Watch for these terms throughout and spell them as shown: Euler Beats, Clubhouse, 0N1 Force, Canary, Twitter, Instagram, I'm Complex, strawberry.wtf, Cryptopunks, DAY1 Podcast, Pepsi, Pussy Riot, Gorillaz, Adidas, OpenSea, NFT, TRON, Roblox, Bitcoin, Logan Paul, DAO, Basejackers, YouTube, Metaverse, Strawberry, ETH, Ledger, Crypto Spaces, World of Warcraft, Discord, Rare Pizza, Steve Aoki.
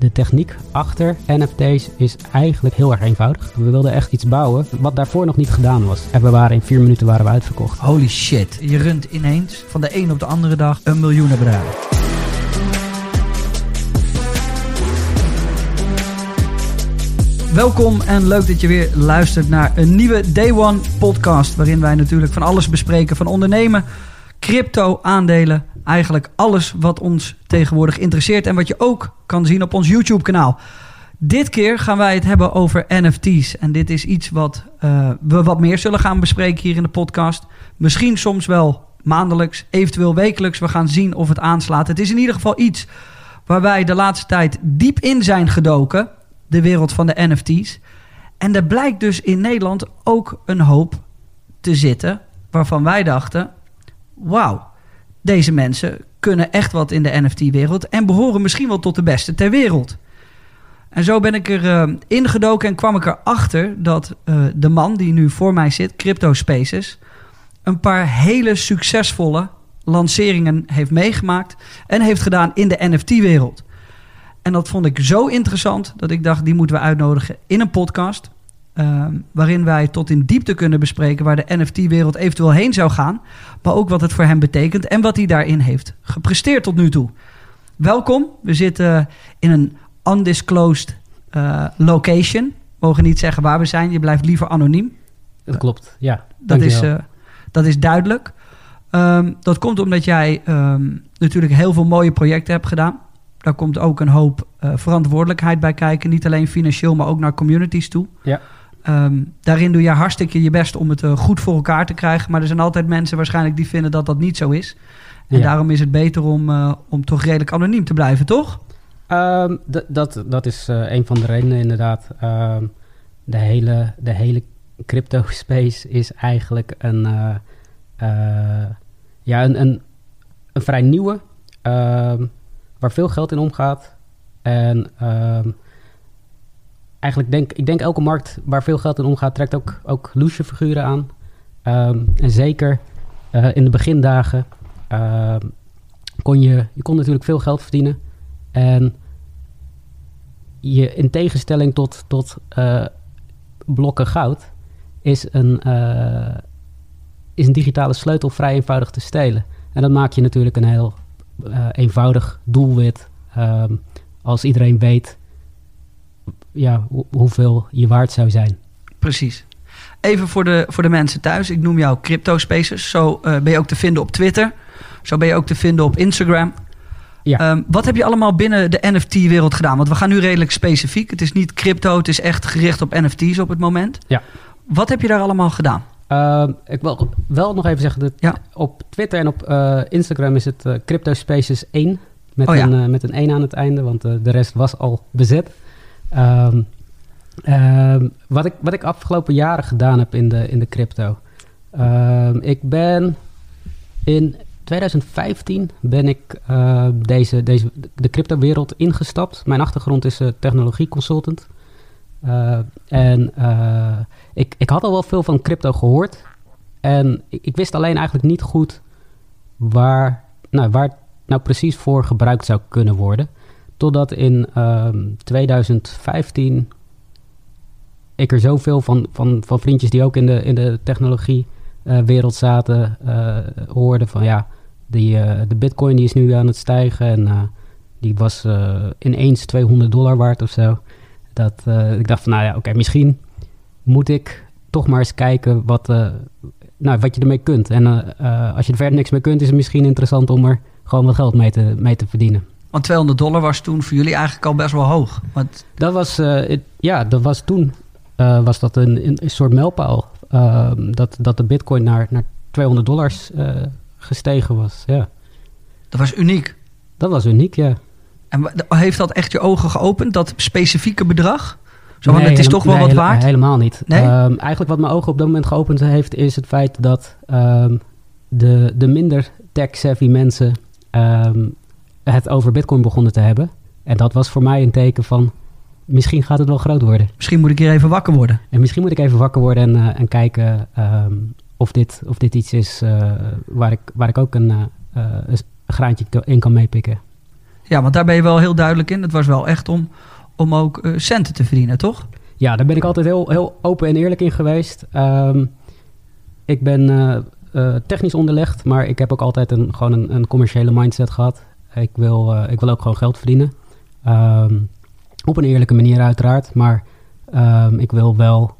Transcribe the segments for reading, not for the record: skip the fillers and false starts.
De techniek achter NFT's is eigenlijk heel erg eenvoudig. We wilden echt iets bouwen wat daarvoor nog niet gedaan was. En we waren in 4 minuten uitverkocht. Holy shit. Je runt ineens van de een op de andere dag een miljoenenbedrijf. Welkom en leuk dat je weer luistert naar een nieuwe DAY1 Podcast. Waarin wij natuurlijk van alles bespreken, van ondernemen, crypto, aandelen. Eigenlijk alles wat ons tegenwoordig interesseert en wat je ook kan zien op ons YouTube kanaal. Dit keer gaan wij het hebben over NFT's. En dit is iets wat we wat meer zullen gaan bespreken hier in de podcast. Misschien soms wel maandelijks, eventueel wekelijks. We gaan zien of het aanslaat. Het is in ieder geval iets waar wij de laatste tijd diep in zijn gedoken. De wereld van de NFT's. En er blijkt dus in Nederland ook een hoop te zitten waarvan wij dachten, wauw, deze mensen kunnen echt wat in de NFT-wereld en behoren misschien wel tot de beste ter wereld. En zo ben ik er ingedoken en kwam ik erachter dat de man die nu voor mij zit, Crypto Spaces, een paar hele succesvolle lanceringen heeft meegemaakt en heeft gedaan in de NFT-wereld. En dat vond ik zo interessant dat ik dacht, die moeten we uitnodigen in een podcast. Waarin wij tot in diepte kunnen bespreken waar de NFT-wereld eventueel heen zou gaan. Maar ook wat het voor hem betekent en wat hij daarin heeft gepresteerd tot nu toe. Welkom, we zitten in een undisclosed location. We mogen niet zeggen waar we zijn, je blijft liever anoniem. Dat klopt, ja. Dat is duidelijk. Dat komt omdat jij natuurlijk heel veel mooie projecten hebt gedaan. Daar komt ook een hoop verantwoordelijkheid bij kijken. Niet alleen financieel, maar ook naar communities toe. Ja. Daarin doe je hartstikke je best om het goed voor elkaar te krijgen. Maar er zijn altijd mensen waarschijnlijk die vinden dat dat niet zo is. En daarom is het beter om toch redelijk anoniem te blijven, toch? Dat is een van de redenen inderdaad. De hele crypto space is eigenlijk een vrij nieuwe... waar veel geld in omgaat. En eigenlijk ik denk elke markt waar veel geld in omgaat... trekt ook loesje figuren aan. En zeker in de begindagen kon je natuurlijk veel geld verdienen. En je in tegenstelling tot blokken goud... is een digitale sleutel vrij eenvoudig te stelen. En dat maakt je natuurlijk een heel... eenvoudig doelwit als iedereen weet hoeveel je waard zou zijn. Precies. Even voor de mensen thuis, ik noem jou Crypto Spaces. Zo ben je ook te vinden op Twitter. Zo ben je ook te vinden op Instagram. Ja. Wat heb je allemaal binnen de NFT-wereld gedaan? Want we gaan nu redelijk specifiek. Het is niet crypto, het is echt gericht op NFT's op het moment. Ja. Wat heb je daar allemaal gedaan? Ik wil wel nog even zeggen dat op Twitter en op Instagram is het Crypto Spaces 1. Met een 1 aan het einde, want de rest was al bezet. Wat ik afgelopen jaren gedaan heb in de crypto. Ik ben in 2015 de crypto wereld ingestapt. Mijn achtergrond is technologie consultant. Ik had al wel veel van crypto gehoord. En ik wist alleen eigenlijk niet goed waar het nou precies voor gebruikt zou kunnen worden. Totdat in 2015 ik er zoveel van vriendjes die ook in de technologie wereld zaten hoorde van de Bitcoin die is nu aan het stijgen. En die was ineens $200 waard of zo. Dat ik dacht van misschien moet ik toch maar eens kijken wat je ermee kunt. En als je er verder niks mee kunt, is het misschien interessant om er gewoon wat geld mee te verdienen. Want $200 was toen voor jullie eigenlijk al best wel hoog. Want... Dat was toen een soort mijlpaal. Dat de Bitcoin naar $200 gestegen was. Ja. Dat was uniek. Dat was uniek, ja. En heeft dat echt je ogen geopend, dat specifieke bedrag? Het is toch wel wat waard? Helemaal niet. Nee? Eigenlijk wat mijn ogen op dat moment geopend heeft... is het feit dat de minder tech-savvy mensen... het over Bitcoin begonnen te hebben. En dat was voor mij een teken van... misschien gaat het wel groot worden. Misschien moet ik hier even wakker worden. En kijken of dit iets is waar ik ook een graantje in kan meepikken. Ja, want daar ben je wel heel duidelijk in. Het was wel echt om ook centen te verdienen, toch? Ja, daar ben ik altijd heel open en eerlijk in geweest. Ik ben technisch onderlegd, maar ik heb ook altijd gewoon een commerciële mindset gehad. Ik wil ook gewoon geld verdienen. Op een eerlijke manier uiteraard, maar ik wil wel...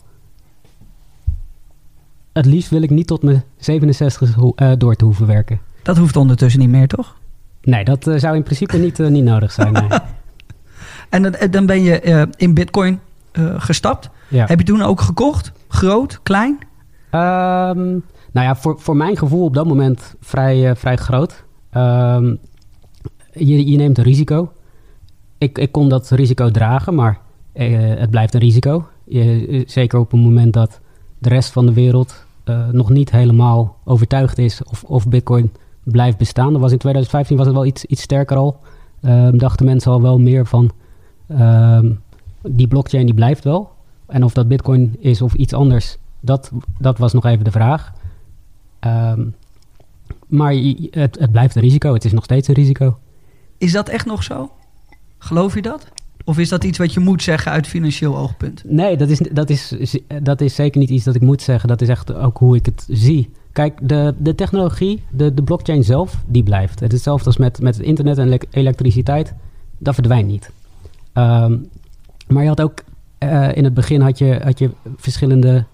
Het liefst wil ik niet tot mijn 67 door te hoeven werken. Dat hoeft ondertussen niet meer, toch? Nee, dat zou in principe niet nodig zijn. Nee. En dan ben je in Bitcoin gestapt. Ja. Heb je toen ook gekocht? Groot, klein? Nou ja, voor mijn gevoel op dat moment vrij groot. Je neemt een risico. Ik kon dat risico dragen, maar het blijft een risico. Zeker op het moment dat de rest van de wereld nog niet helemaal overtuigd is of Bitcoin blijft bestaan. Dat was in 2015 was het wel iets sterker al. Dachten mensen al wel meer van die blockchain die blijft wel. En of dat Bitcoin is of iets anders, dat was nog even de vraag. Maar het blijft een risico. Het is nog steeds een risico. Is dat echt nog zo? Geloof je dat? Of is dat iets wat je moet zeggen uit financieel oogpunt? Nee, dat is zeker niet iets dat ik moet zeggen. Dat is echt ook hoe ik het zie. Kijk, de technologie, de blockchain zelf, die blijft. Het is hetzelfde als met het internet en elektriciteit. Dat verdwijnt niet. Maar je had ook in het begin had je verschillende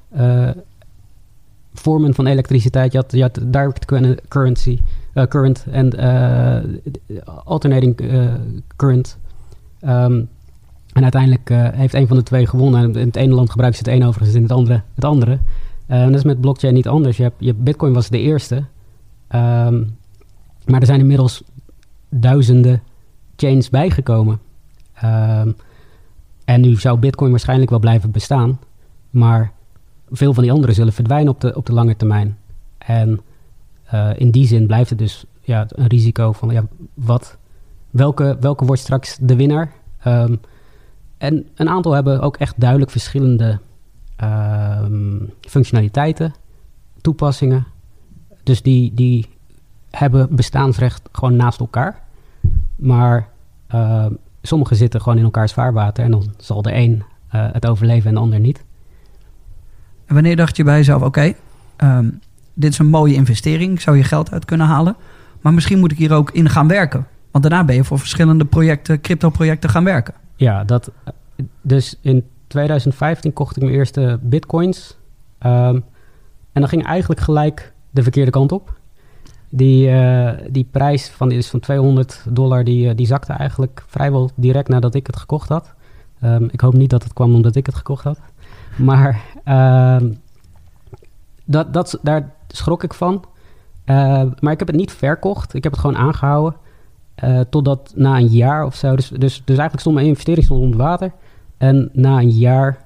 vormen van elektriciteit. Je had direct current en alternating current. En uiteindelijk heeft een van de twee gewonnen. En in het ene land gebruiken ze het een overigens, in het andere het andere. En dat is met blockchain niet anders. Bitcoin was de eerste. Maar er zijn inmiddels duizenden chains bijgekomen. En nu zou Bitcoin waarschijnlijk wel blijven bestaan. Maar veel van die anderen zullen verdwijnen op de lange termijn. En in die zin blijft het dus een risico van... Welke wordt straks de winnaar? En een aantal hebben ook echt duidelijk verschillende functionaliteiten, toepassingen. Dus die hebben bestaansrecht gewoon naast elkaar. Maar sommige zitten gewoon in elkaars vaarwater. En dan zal de een het overleven en de ander niet. En wanneer dacht je bij jezelf, oké, dit is een mooie investering. Ik zou je geld uit kunnen halen. Maar misschien moet ik hier ook in gaan werken. Want daarna ben je voor verschillende projecten, crypto-projecten gaan werken. Ja, dus in 2015 kocht ik mijn eerste bitcoins. En dat ging eigenlijk gelijk de verkeerde kant op. Die prijs van $200, die zakte eigenlijk vrijwel direct nadat ik het gekocht had. Ik hoop niet dat het kwam omdat ik het gekocht had. Maar daar schrok ik van. Maar ik heb het niet verkocht. Ik heb het gewoon aangehouden. Totdat na een jaar of zo... Dus eigenlijk stond mijn investering onder water. En na een jaar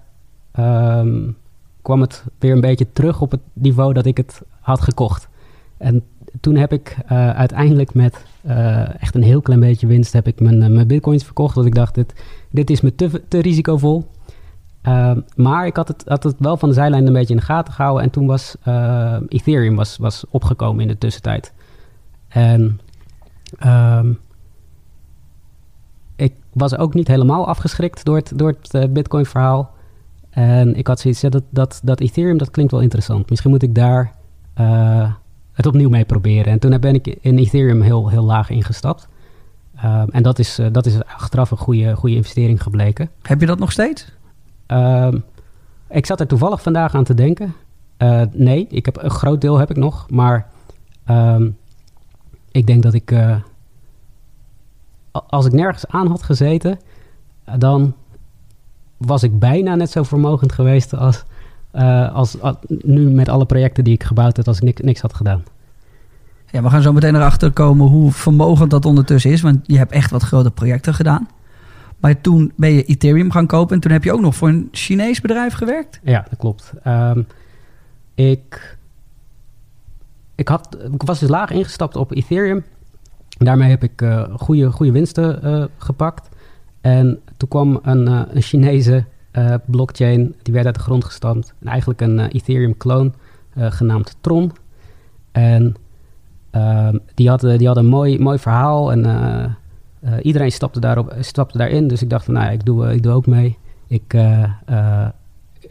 kwam het weer een beetje terug op het niveau dat ik het had gekocht. En toen heb ik uiteindelijk met echt een heel klein beetje winst... heb ik mijn bitcoins verkocht. Want ik dacht, dit is me te risicovol. Maar ik had het wel van de zijlijn een beetje in de gaten gehouden. En toen was Ethereum was opgekomen in de tussentijd. En... ik was ook niet helemaal afgeschrikt door het Bitcoin verhaal. En ik had zoiets, dat Ethereum, dat klinkt wel interessant. Misschien moet ik daar het opnieuw mee proberen. En toen ben ik in Ethereum heel laag ingestapt. En dat is achteraf een goede investering gebleken. Heb je dat nog steeds? Ik zat er toevallig vandaag aan te denken. Nee, ik heb een groot deel heb ik nog, maar... ik denk dat ik, als ik nergens aan had gezeten, dan was ik bijna net zo vermogend geweest als nu met alle projecten die ik gebouwd heb, als ik niks had gedaan. Ja, we gaan zo meteen erachter komen hoe vermogend dat ondertussen is, want je hebt echt wat grote projecten gedaan. Maar toen ben je Ethereum gaan kopen en toen heb je ook nog voor een Chinees bedrijf gewerkt? Ja, dat klopt. Ik was dus laag ingestapt op Ethereum. Daarmee heb ik goede winsten gepakt. En toen kwam een Chinese blockchain. Die werd uit de grond gestampt. En eigenlijk een Ethereum-kloon genaamd TRON. En die had een mooi verhaal. En Iedereen stapte daarin. Dus ik dacht van, nou ja, ik doe ook mee. Ik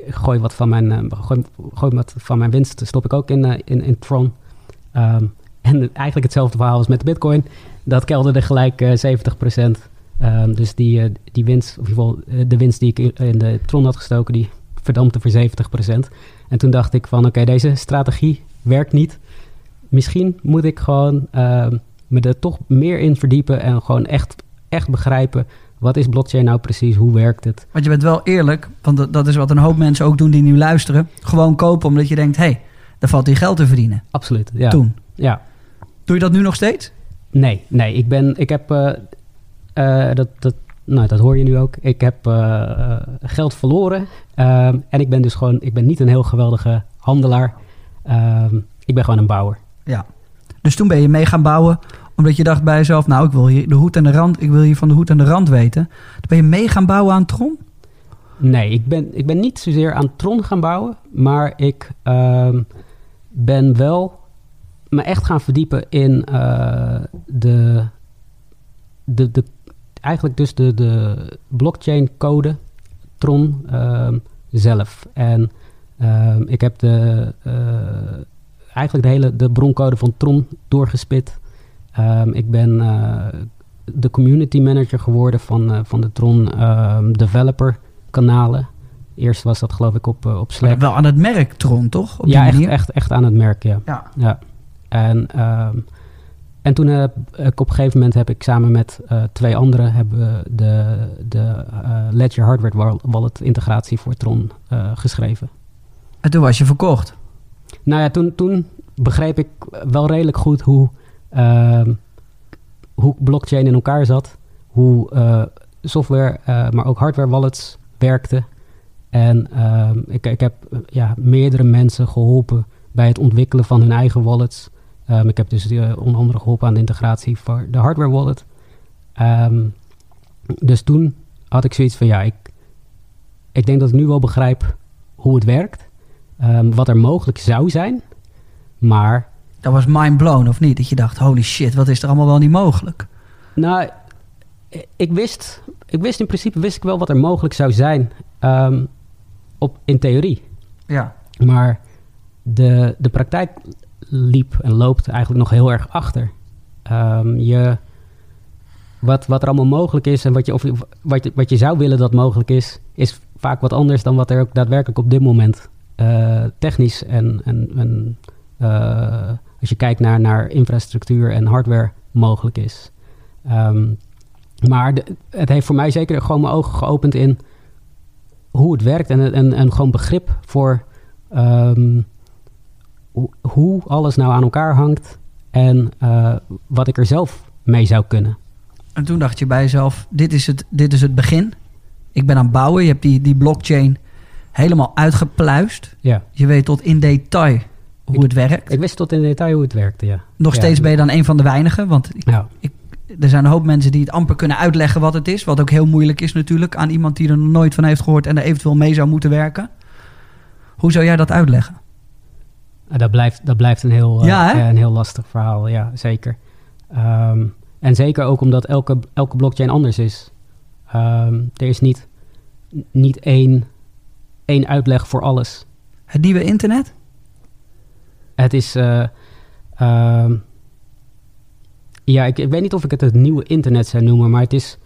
gooi wat van mijn winst, stop ik ook in Tron. En eigenlijk hetzelfde verhaal als met de Bitcoin. Dat kelderde gelijk 70%. Dus die winst, of in ieder geval de winst die ik in de Tron had gestoken, die verdampte voor 70%. En toen dacht ik van, oké, deze strategie werkt niet. Misschien moet ik gewoon me er toch meer in verdiepen en gewoon echt begrijpen, wat is blockchain nou precies? Hoe werkt het? Want je bent wel eerlijk, want dat is wat een hoop mensen ook doen die nu luisteren. Gewoon kopen omdat je denkt, hé, daar valt hier geld te verdienen. Absoluut, ja. Toen. Ja. Doe je dat nu nog steeds? Nee. Ik heb... dat hoor je nu ook. Ik heb geld verloren. En ik ben dus gewoon... Ik ben niet een heel geweldige handelaar. Ik ben gewoon een bouwer. Ja. Dus toen ben je mee gaan bouwen, omdat je dacht bij jezelf, nou, ik wil hier van de hoed en de rand weten. Dan ben je mee gaan bouwen aan Tron? Nee, ik ben niet zozeer aan Tron gaan bouwen, maar ik ben wel me echt gaan verdiepen in de blockchain code Tron zelf. En ik heb de broncode van Tron doorgespit. Ik ben de community manager geworden van de Tron developer kanalen. Eerst was dat geloof ik op Slack. Maar wel aan het merk Tron, toch? Op ja, die echt aan het merk, ja. En toen heb ik op een gegeven moment samen met twee anderen hebben de Ledger Hardware Wallet integratie voor Tron geschreven. En toen was je verkocht? Nou ja, toen begreep ik wel redelijk goed hoe blockchain in elkaar zat, hoe software, maar ook hardware wallets werkten. En ik heb meerdere mensen geholpen bij het ontwikkelen van hun eigen wallets. Ik heb dus onder andere geholpen aan de integratie voor de hardware wallet. Dus toen had ik zoiets van, ik denk dat ik nu wel begrijp hoe het werkt. Wat er mogelijk zou zijn, maar... Dat was mind blown, of niet? Dat je dacht, holy shit, wat is er allemaal wel niet mogelijk? Nou, ik wist in principe wel wat er mogelijk zou zijn in theorie. Ja. Maar de praktijk liep en loopt eigenlijk nog heel erg achter. Wat er allemaal mogelijk is en wat je zou willen dat mogelijk is vaak wat anders dan wat er ook daadwerkelijk op dit moment technisch en als je kijkt naar infrastructuur en hardware mogelijk is. Maar het heeft voor mij zeker gewoon mijn ogen geopend in hoe het werkt en gewoon begrip voor hoe alles nou aan elkaar hangt en wat ik er zelf mee zou kunnen. En toen dacht je bij jezelf, dit is het begin. Ik ben aan het bouwen, je hebt die blockchain helemaal uitgepluist. Ja. Je weet tot in detail hoe het werkt. Ik wist tot in detail hoe het werkte, ja. Nog steeds ben je dan een van de weinigen. Want er zijn een hoop mensen die het amper kunnen uitleggen wat het is. Wat ook heel moeilijk is natuurlijk aan iemand die er nog nooit van heeft gehoord en er eventueel mee zou moeten werken. Hoe zou jij dat uitleggen? Dat blijft een heel lastig verhaal, ja, zeker. En zeker ook omdat elke blockchain anders is. Er is niet één uitleg voor alles. Het nieuwe internet? Het is... ik weet niet of ik het nieuwe internet zou noemen, maar het is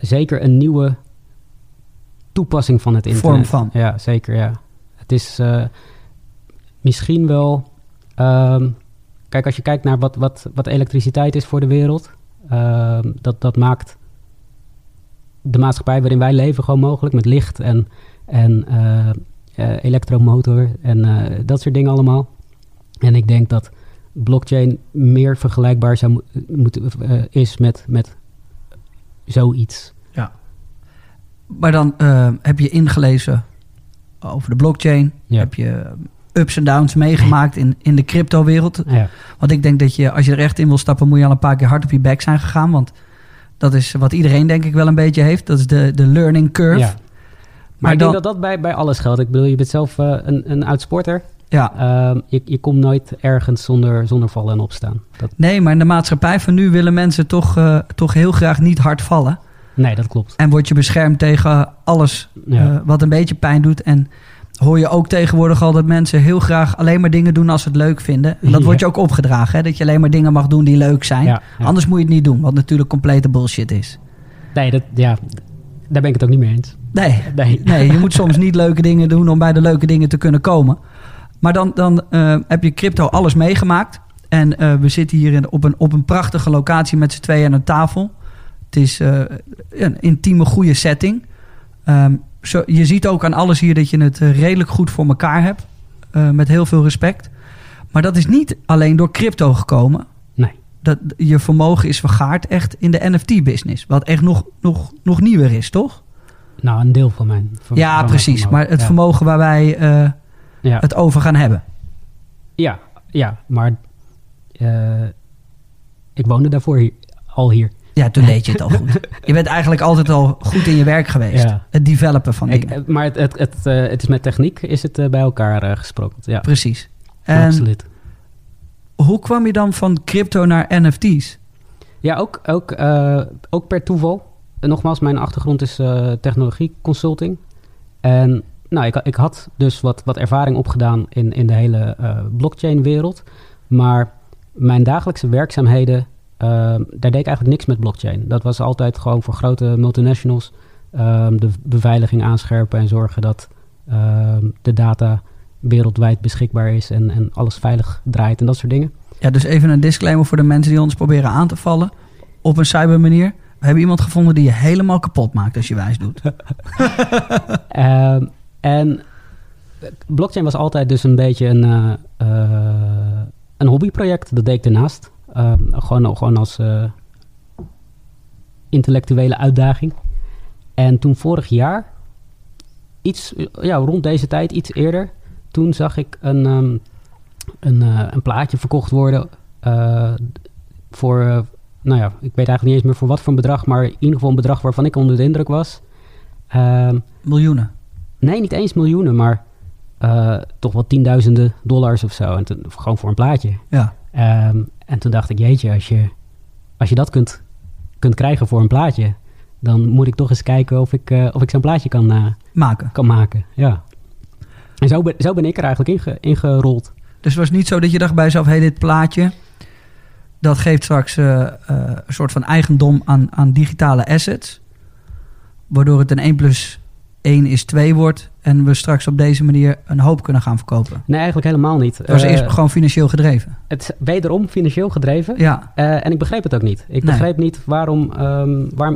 zeker een nieuwe toepassing van het internet. Vorm van. Ja, zeker, ja. Het is misschien wel... kijk, als je kijkt naar wat elektriciteit is voor de wereld, dat maakt de maatschappij waarin wij leven gewoon mogelijk, met licht en elektromotor en dat soort dingen allemaal. En ik denk dat blockchain meer vergelijkbaar zou is met zoiets. Ja. Maar dan heb je ingelezen over de blockchain. Ja. Heb je ups en downs meegemaakt in de cryptowereld. Ja. Want ik denk dat je, als je er echt in wil stappen, moet je al een paar keer hard op je bek zijn gegaan. Want dat is wat iedereen denk ik wel een beetje heeft. Dat is de learning curve. Ja. Maar ik denk dat bij alles geldt. Ik bedoel, je bent zelf een oud sporter. Ja. Je komt nooit ergens zonder vallen en opstaan. Nee, maar in de maatschappij van nu willen mensen toch heel graag niet hard vallen. Nee, dat klopt. En word je beschermd tegen alles wat een beetje pijn doet. En hoor je ook tegenwoordig al dat mensen heel graag alleen maar dingen doen als ze het leuk vinden. En dat wordt je ook opgedragen, hè? Dat je alleen maar dingen mag doen die leuk zijn. Ja, ja. Anders moet je het niet doen, wat natuurlijk complete bullshit is. Nee, daar ben ik het ook niet mee eens. Nee, je moet soms niet leuke dingen doen om bij de leuke dingen te kunnen komen. Maar dan heb je crypto alles meegemaakt. En we zitten hier op een prachtige locatie met z'n tweeën aan een tafel. Het is een intieme, goede setting. Je ziet ook aan alles hier dat je het redelijk goed voor elkaar hebt. Met heel veel respect. Maar dat is niet alleen door crypto gekomen. Nee. Je vermogen is vergaard echt in de NFT-business. Wat echt nog nieuwer is, toch? Nou, een deel van mijn vermogen. Ja, precies. Maar het vermogen waar wij het over gaan hebben. Ja, maar ik woonde daarvoor al hier. Ja, toen deed je het al goed. Je bent eigenlijk altijd al goed in je werk geweest. Ja. Het developen van dingen. Maar het is met techniek is het bij elkaar gesprokkeld. Ja. Precies. En absoluut. Hoe kwam je dan van crypto naar NFT's? Ja, ook per toeval. Nogmaals, mijn achtergrond is technologie consulting. En nou, ik had dus wat ervaring opgedaan in de hele blockchain wereld. Maar mijn dagelijkse werkzaamheden, daar deed ik eigenlijk niks met blockchain. Dat was altijd gewoon voor grote multinationals. De beveiliging aanscherpen en zorgen dat de data wereldwijd beschikbaar is en alles veilig draait en dat soort dingen. Ja, dus even een disclaimer voor de mensen die ons proberen aan te vallen op een cybermanier. We hebben iemand gevonden die je helemaal kapot maakt als je wijs doet. En blockchain was altijd dus een beetje een hobbyproject. Dat deed ik daarnaast. Gewoon als intellectuele uitdaging. En toen vorig jaar, rond deze tijd, iets eerder, toen zag ik een plaatje verkocht worden voor... ik weet eigenlijk niet eens meer voor wat voor een bedrag, maar in ieder geval een bedrag waarvan ik onder de indruk was. Miljoenen? Nee, niet eens miljoenen, maar toch wel tienduizenden $10,000 of zo. En toen, gewoon voor een plaatje. Ja. En toen dacht ik, jeetje, als je dat kunt krijgen voor een plaatje, dan moet ik toch eens kijken of ik zo'n plaatje kan maken. Ja. En zo ben ik er eigenlijk ingerold. Dus het was niet zo dat je dacht bij jezelf, dit plaatje, dat geeft straks een soort van eigendom aan digitale assets. Waardoor het een 1 + 1 = 2 wordt. En we straks op deze manier een hoop kunnen gaan verkopen. Nee, eigenlijk helemaal niet. Het was eerst gewoon financieel gedreven. Het is wederom financieel gedreven. Ja. En ik begreep het ook niet. Ik begreep niet waarom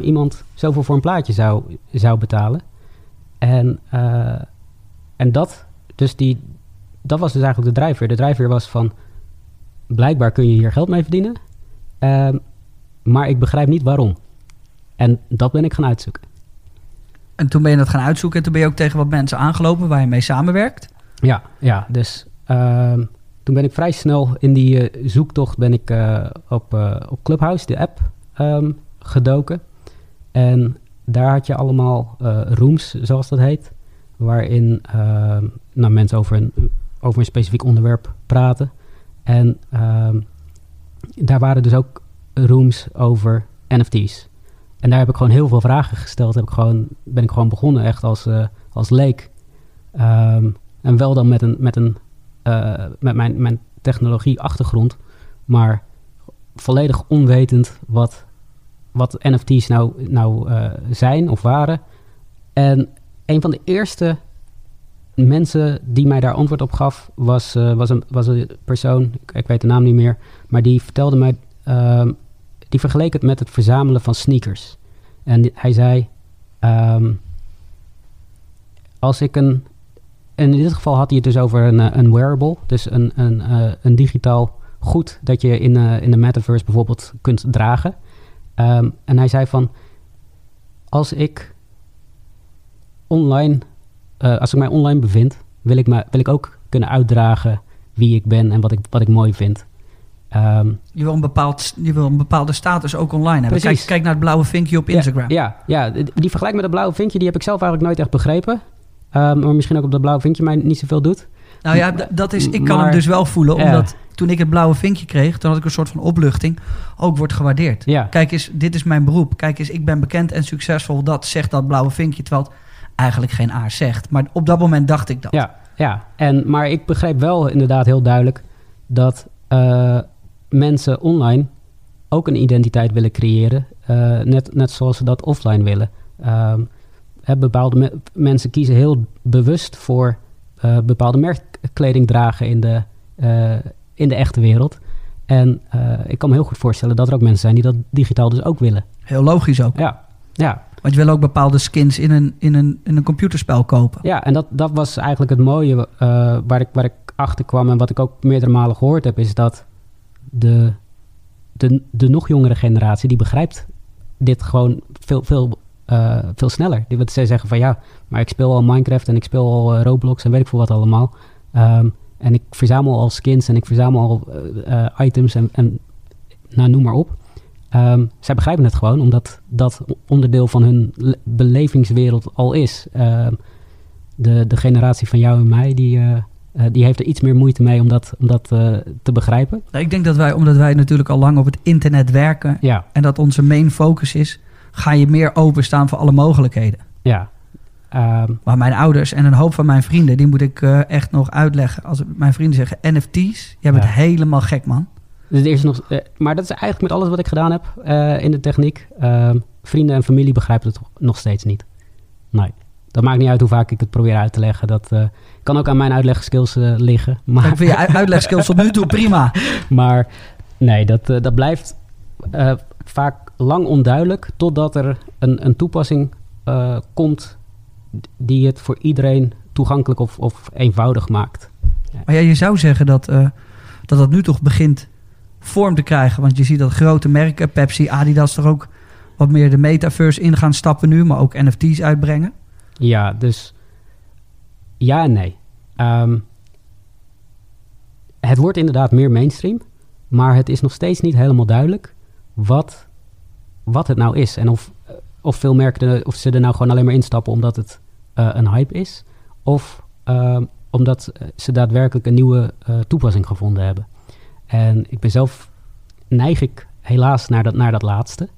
iemand zoveel voor een plaatje zou betalen. En dat was dus eigenlijk de drijfveer. De drijfveer was van, blijkbaar kun je hier geld mee verdienen. Maar ik begrijp niet waarom. En dat ben ik gaan uitzoeken. En toen ben je dat gaan uitzoeken. En toen ben je ook tegen wat mensen aangelopen waar je mee samenwerkt. Ja. Dus toen ben ik vrij snel in die zoektocht ben ik op Clubhouse, de app, gedoken. En daar had je allemaal rooms, zoals dat heet. Waarin mensen over een specifiek onderwerp praten. En daar waren dus ook rooms over NFT's. En daar heb ik gewoon heel veel vragen gesteld. Ben ik gewoon begonnen echt als leek. En wel dan met mijn technologie-achtergrond. Maar volledig onwetend wat NFT's nou zijn of waren. En een van de eerste mensen die mij daar antwoord op gaf, was een persoon, ik weet de naam niet meer, maar die vertelde mij, die vergeleek het met het verzamelen van sneakers. En hij zei, in dit geval had hij het dus over een wearable, dus een digitaal goed dat je in de metaverse bijvoorbeeld kunt dragen. En hij zei van, als ik mij online bevind, wil ik ook kunnen uitdragen wie ik ben en wat ik mooi vind. Je wil een bepaalde status ook online hebben. Precies. Kijk naar het blauwe vinkje op Instagram. Ja, die vergelijking met dat blauwe vinkje, die heb ik zelf eigenlijk nooit echt begrepen. Maar misschien ook op dat blauwe vinkje mij niet zoveel doet. Nou ja, dat is, ik kan hem dus wel voelen, omdat toen ik het blauwe vinkje kreeg, toen had ik een soort van opluchting. Ook wordt gewaardeerd. Ja. Kijk eens, dit is mijn beroep. Kijk eens, ik ben bekend en succesvol. Dat zegt dat blauwe vinkje, terwijl het eigenlijk geen aars zegt. Maar op dat moment dacht ik dat. Ja. En, maar ik begrijp wel inderdaad heel duidelijk dat mensen online ook een identiteit willen creëren. Net zoals ze dat offline willen. Bepaalde mensen kiezen heel bewust voor bepaalde merkkleding dragen in de echte wereld. En ik kan me heel goed voorstellen dat er ook mensen zijn die dat digitaal dus ook willen. Heel logisch ook. Ja. Want je wil ook bepaalde skins in een computerspel kopen. Ja, en dat was eigenlijk het mooie waar ik achter kwam. En wat ik ook meerdere malen gehoord heb, is dat de nog jongere generatie, die begrijpt dit gewoon veel sneller. Die wil zeggen van ja, maar ik speel al Minecraft en ik speel al Roblox en weet ik veel wat allemaal. En ik verzamel al skins en ik verzamel al items en nou, noem maar op. Zij begrijpen het gewoon, omdat dat onderdeel van hun belevingswereld al is. De generatie van jou en mij, die heeft er iets meer moeite mee om dat te begrijpen. Ik denk dat wij, omdat wij natuurlijk al lang op het internet werken... Ja. En dat onze main focus is, ga je meer openstaan voor alle mogelijkheden. Ja. Maar mijn ouders en een hoop van mijn vrienden, die moet ik echt nog uitleggen. Als mijn vrienden zeggen NFT's, jij bent helemaal gek, man. Dus er is nog, maar dat is eigenlijk met alles wat ik gedaan heb in de techniek. Vrienden en familie begrijpen het nog steeds niet. Nee, dat maakt niet uit hoe vaak ik het probeer uit te leggen. Dat kan ook aan mijn uitlegskills liggen. Maar... Ik vind je uitlegskills tot nu toe prima. Maar nee, dat blijft vaak lang onduidelijk... totdat er een toepassing komt... die het voor iedereen toegankelijk of eenvoudig maakt. Maar ja, je zou zeggen dat nu toch begint vorm te krijgen. Want je ziet dat grote merken, Pepsi, Adidas... toch ook wat meer de metaverse in gaan stappen nu... maar ook NFT's uitbrengen. Ja, dus ja en nee. Het wordt inderdaad meer mainstream... maar het is nog steeds niet helemaal duidelijk wat het nou is. En of veel merken of ze er nou gewoon alleen maar instappen... omdat het een hype is... of omdat ze daadwerkelijk een nieuwe toepassing gevonden hebben. En ik ben zelf... neig ik helaas naar dat laatste.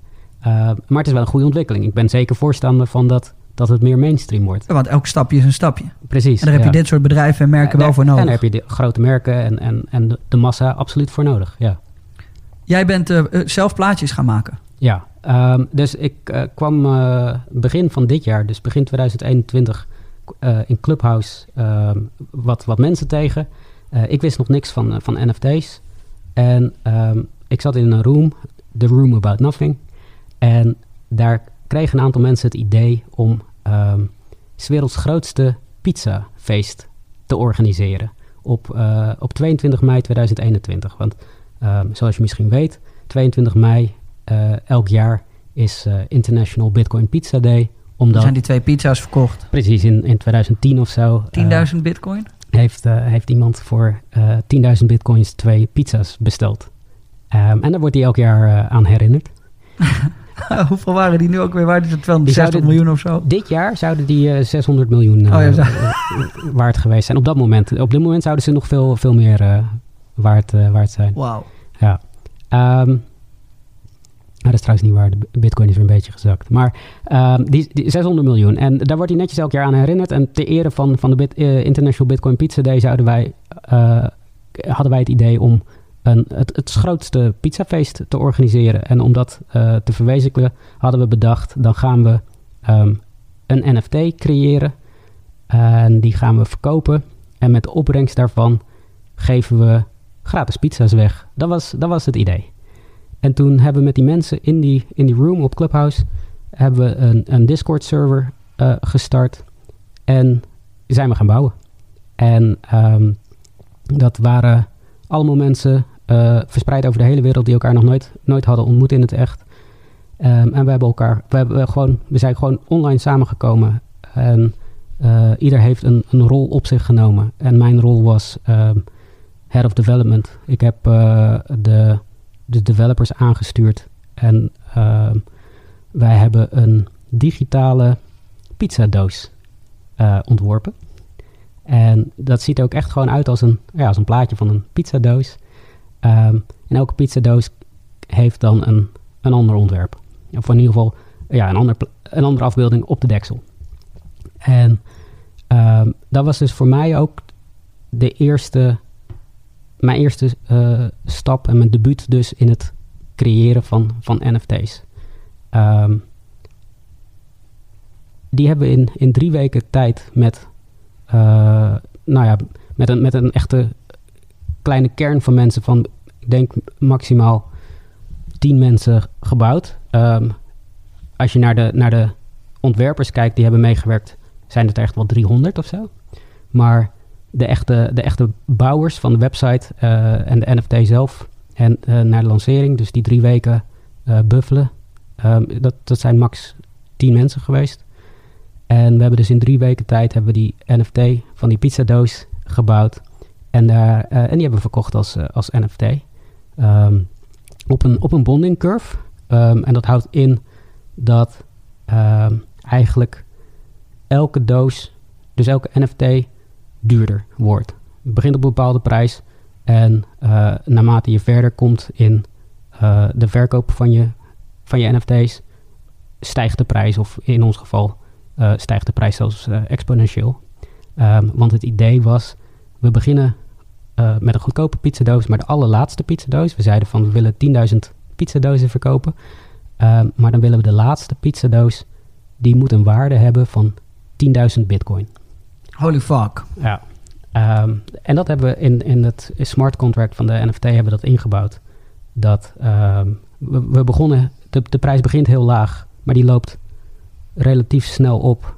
Maar het is wel een goede ontwikkeling. Ik ben zeker voorstander van dat het meer mainstream wordt. Ja, want elk stapje is een stapje. Precies. En daar heb je dit soort bedrijven en merken wel voor nodig. En daar heb je de grote merken en de massa absoluut voor nodig. Ja. Jij bent zelf plaatjes gaan maken. Ja, dus ik kwam begin van dit jaar, dus begin 2021... in Clubhouse wat mensen tegen. Ik wist nog niks van NFT's. En ik zat in een room, The Room About Nothing. En daar kregen een aantal mensen het idee om 's werelds grootste pizzafeest te organiseren. Op 22 mei 2021. Want zoals je misschien weet, 22 mei elk jaar is International Bitcoin Pizza Day. Omdat zijn die twee pizza's verkocht? Precies, in 2010 of zo. 10.000 bitcoin? Heeft iemand voor 10.000 bitcoins twee pizza's besteld. En daar wordt hij elk jaar aan herinnerd. Hoeveel waren die nu ook weer waard? Is het 260 miljoen of zo? Dit jaar zouden die 600 miljoen waard geweest zijn. Op dat moment. Op dit moment zouden ze nog veel meer waard zijn. Wauw. Ja. Dat is trouwens niet waar. De bitcoin is weer een beetje gezakt. Maar die 600 miljoen. En daar wordt hij netjes elk jaar aan herinnerd. En ter ere van de International Bitcoin Pizza Day hadden wij het idee om het grootste pizzafeest te organiseren. En om dat te verwezenlijken hadden we bedacht... dan gaan we een NFT creëren. En die gaan we verkopen. En met de opbrengst daarvan geven we gratis pizza's weg. Dat was het idee. En toen hebben we met die mensen in die room op Clubhouse... hebben we een Discord-server gestart. En zijn we gaan bouwen. En dat waren allemaal mensen verspreid over de hele wereld... die elkaar nog nooit hadden ontmoet in het echt. En we zijn gewoon online samengekomen. En ieder heeft een rol op zich genomen. En mijn rol was Head of Development. Ik heb de developers aangestuurd. En wij hebben een digitale pizzadoos ontworpen. En dat ziet er ook echt gewoon uit als een plaatje van een pizzadoos. En elke pizzadoos heeft dan een ander ontwerp. Of in ieder geval een andere afbeelding op de deksel. En dat was dus voor mij ook mijn eerste stap en mijn debuut dus in het creëren van NFT's. Die hebben we in 3 weken tijd met een echte kleine kern van mensen van, ik denk maximaal 10 mensen gebouwd. Als je naar de ontwerpers kijkt die hebben meegewerkt, zijn het er echt wel 300 of zo. Maar de echte bouwers van de website en de NFT zelf en naar de lancering, dus die 3 weken buffelen, dat zijn max 10 mensen geweest. En we hebben dus in 3 weken tijd hebben we die NFT van die pizzadoos gebouwd. En die hebben we verkocht als NFT. Op een bonding curve. En dat houdt in dat eigenlijk elke doos, dus elke NFT, duurder wordt. Het begint op een bepaalde prijs. En naarmate je verder komt in de verkoop van je NFT's, stijgt de prijs. Of in ons geval stijgt de prijs zelfs exponentieel. Want het idee was, we beginnen met een goedkope pizzadoos, maar de allerlaatste pizzadoos. We zeiden van, we willen 10.000 pizzadozen verkopen. Maar dan willen we de laatste pizzadoos, die moet een waarde hebben van 10.000 bitcoin. Holy fuck. Ja. En dat hebben we in het smart contract van de NFT hebben we dat ingebouwd. Dat we begonnen, de prijs begint heel laag, maar die loopt relatief snel op.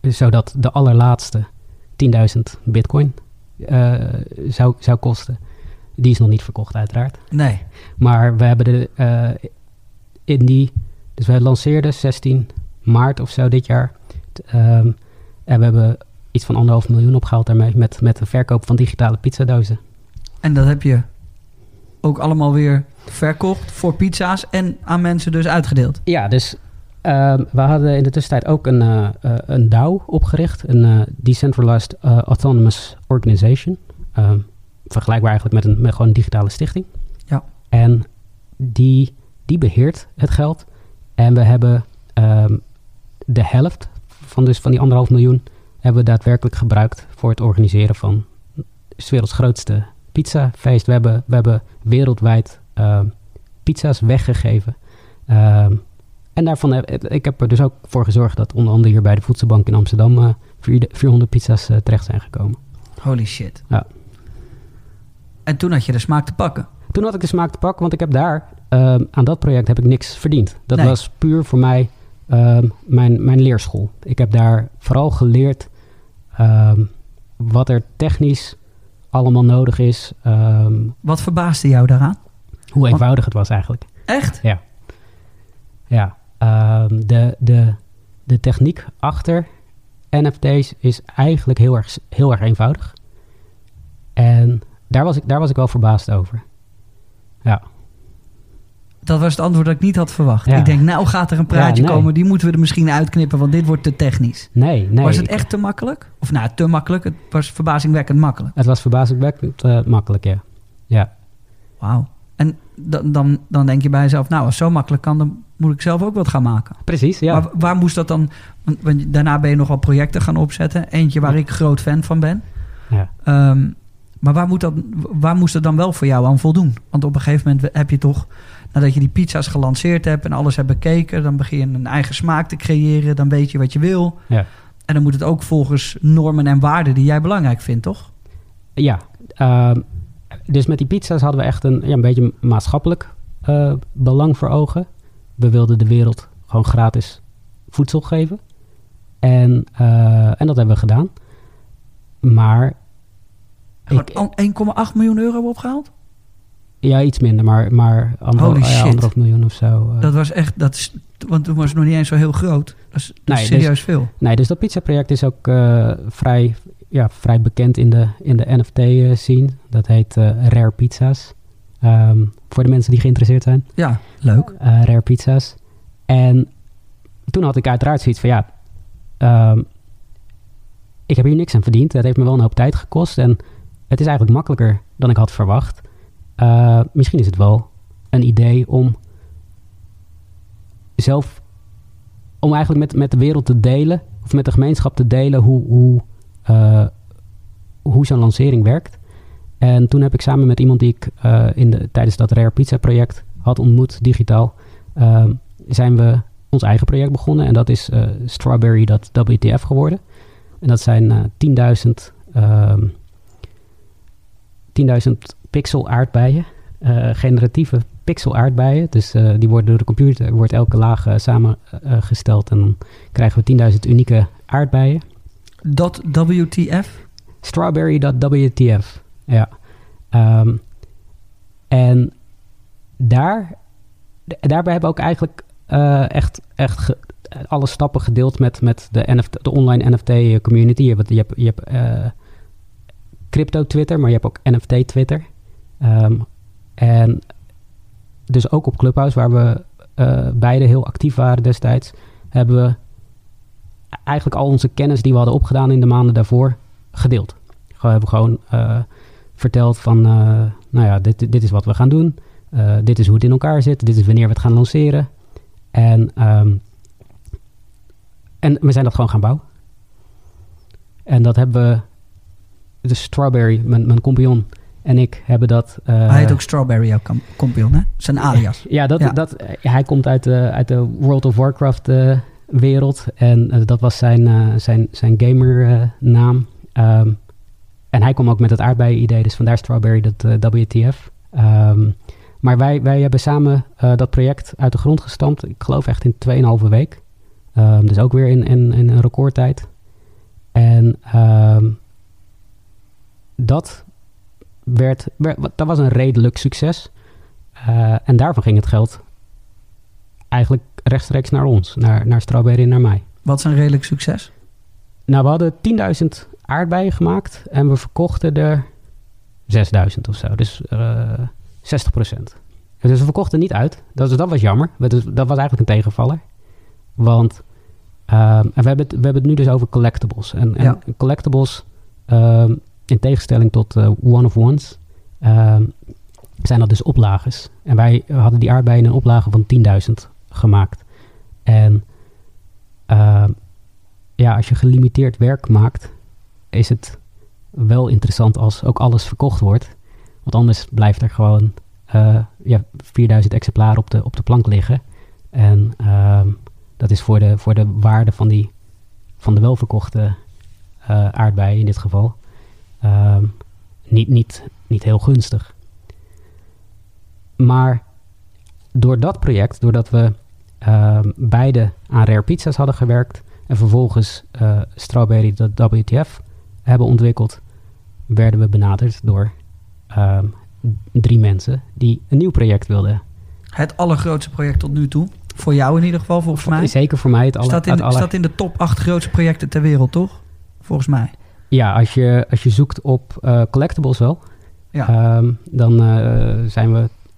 Zodat de allerlaatste 10.000 bitcoin zou kosten. Die is nog niet verkocht uiteraard. Nee. Maar we hebben dus wij lanceerden 16 maart of zo dit jaar. En we hebben iets van 1,5 miljoen opgehaald daarmee met de verkoop van digitale pizzadozen. En dat heb je ook allemaal weer verkocht voor pizza's en aan mensen dus uitgedeeld? Ja, dus we hadden in de tussentijd ook een DAO opgericht. Een Decentralized Autonomous Organization. Vergelijkbaar eigenlijk met gewoon een digitale stichting. Ja. En die beheert het geld. En we hebben de helft van die 1,5 miljoen... hebben we daadwerkelijk gebruikt voor het organiseren van 's werelds grootste pizzafeest. We hebben wereldwijd pizza's weggegeven. En daarvan, ik heb er dus ook voor gezorgd dat onder andere hier bij de voedselbank in Amsterdam 400 pizza's terecht zijn gekomen. Holy shit. Ja. En toen had je de smaak te pakken? Toen had ik de smaak te pakken, want ik heb daar, aan dat project heb ik niks verdiend. Dat was puur voor mij mijn leerschool. Ik heb daar vooral geleerd wat er technisch allemaal nodig is. Wat verbaasde jou daaraan? Hoe eenvoudig het was eigenlijk. Echt? Ja. Ja, de techniek achter NFT's is eigenlijk heel erg eenvoudig. En daar was ik wel verbaasd over. Ja. Dat was het antwoord dat ik niet had verwacht. Ja. Ik denk, nou gaat er een praatje komen, die moeten we er misschien uitknippen, want dit wordt te technisch. Nee. Was het echt te makkelijk? Of nou, te makkelijk? Het was verbazingwekkend makkelijk. Het was verbazingwekkend makkelijk, ja. Wauw. En dan denk je bij jezelf, nou, als zo makkelijk kan, dan moet ik zelf ook wat gaan maken. Precies, ja. Maar waar moest dat dan? Want daarna ben je nogal projecten gaan opzetten. Eentje waar ik groot fan van ben. Ja. Maar waar moest dat dan wel voor jou aan voldoen? Want op een gegeven moment heb je toch, nadat je die pizza's gelanceerd hebt en alles hebt bekeken, dan begin je een eigen smaak te creëren. Dan weet je wat je wil. Ja. En dan moet het ook volgens normen en waarden die jij belangrijk vindt, toch? Ja, dus met die pizza's hadden we echt een beetje maatschappelijk belang voor ogen. We wilden de wereld gewoon gratis voedsel geven. En dat hebben we gedaan. Maar 1,8 miljoen euro opgehaald? Ja, iets minder, maar 1,5 miljoen of zo. Dat was echt, want toen was het nog niet eens zo heel groot. Dat is serieus veel. Nee, dus dat pizzaproject is ook vrij bekend in de NFT-scene. Dat heet Rare Pizza's. Voor de mensen die geïnteresseerd zijn. Ja, leuk. Rare Pizza's. En toen had ik uiteraard zoiets van, ik heb hier niks aan verdiend. Dat heeft me wel een hoop tijd gekost. En het is eigenlijk makkelijker dan ik had verwacht. Misschien is het wel een idee om zelf, om eigenlijk met de wereld te delen, of met de gemeenschap te delen hoe zo'n lancering werkt. En toen heb ik samen met iemand die ik tijdens dat Rare Pizza project had ontmoet, digitaal, zijn we ons eigen project begonnen. En dat is strawberry.wtf geworden. En dat zijn 10.000 pixel aardbeien, generatieve pixel aardbeien. Dus die worden door de computer, wordt elke laag samengesteld. En dan krijgen we 10.000 unieke aardbeien. .wtf? Strawberry.wtf, ja. En daarbij hebben we ook eigenlijk echt alle stappen gedeeld met de online NFT community. Je hebt crypto Twitter, maar je hebt ook NFT Twitter. En dus ook op Clubhouse, waar we beide heel actief waren destijds, hebben we eigenlijk al onze kennis die we hadden opgedaan in de maanden daarvoor gedeeld. We hebben gewoon verteld van, nou ja, dit is wat we gaan doen. Dit is hoe het in elkaar zit. Dit is wanneer we het gaan lanceren. En we zijn dat gewoon gaan bouwen. En dat hebben we... Dus Strawberry, mijn compagnon en ik hebben dat... hij heet ook Strawberry, jouw compagnon, hè? Zijn alias. Hij komt uit de World of Warcraft wereld. En dat was zijn gamer naam. En hij kwam ook met het aardbeien idee. Dus vandaar Strawberry, dat WTF. Maar wij hebben samen dat project uit de grond gestampt. Ik geloof echt in 2,5 week. Dus ook weer in een recordtijd. En dat was een redelijk succes. En daarvan ging het geld eigenlijk rechtstreeks naar ons. Naar Strawberry en naar mij. Wat is een redelijk succes? Nou, we hadden 10.000 aardbeien gemaakt. En we verkochten er 6.000 of zo. Dus 60%. Dus we verkochten niet uit. Dat was jammer. Dat was eigenlijk een tegenvaller. Want we hebben het nu dus over collectibles. En collectibles, in tegenstelling tot one-of-ones, zijn dat dus oplages. En wij hadden die aardbeien een oplage van 10.000 gemaakt. En als je gelimiteerd werk maakt, is het wel interessant als ook alles verkocht wordt. Want anders blijft er gewoon 4.000 exemplaren op de plank liggen. En... dat is voor de waarde van de welverkochte aardbeien in dit geval niet heel gunstig. Maar door dat project, doordat we beide aan Rare Pizza's hadden gewerkt en vervolgens Strawberry.wtf hebben ontwikkeld, werden we benaderd door 3 mensen die een nieuw project wilden. Het allergrootste project tot nu toe. Voor jou in ieder geval, volgens mij. Zeker voor mij. Staat in de top 8 grootste projecten ter wereld, toch? Volgens mij. Ja, als je zoekt op collectibles wel. Ja. Dan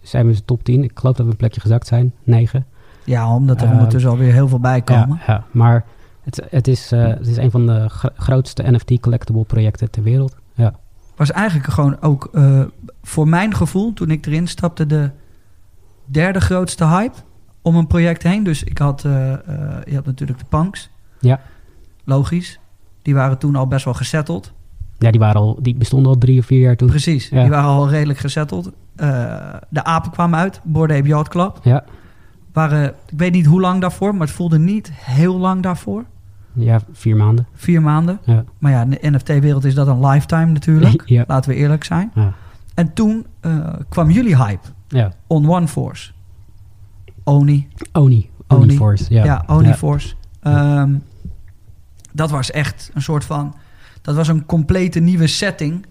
zijn we top 10. Ik geloof dat we een plekje gezakt zijn. 9. Ja, omdat er ondertussen alweer heel veel bij komen. Ja, maar het is een van de grootste NFT collectible projecten ter wereld. Ja. Was eigenlijk gewoon ook, voor mijn gevoel, toen ik erin stapte, de derde grootste hype om een project heen. Dus ik had... je had natuurlijk de punks. Ja. Logisch. Die waren toen al best wel gesetteld. Ja, die bestonden al 3 of 4 jaar toen. Precies. Ja. Die waren al redelijk gesetteld. De apen kwamen uit. Bored Ape Yacht Club. Ja. Waren, ik weet niet hoe lang daarvoor, maar het voelde niet heel lang daarvoor. Ja, 4 maanden. 4 maanden. Ja. Maar ja, in de NFT-wereld is dat een lifetime natuurlijk. Ja. Laten we eerlijk zijn. Ja. En toen kwam jullie hype. Ja. 0N1 Force. Oni Force. Ja, Oni Force. Dat was echt een soort van... Dat was een complete nieuwe setting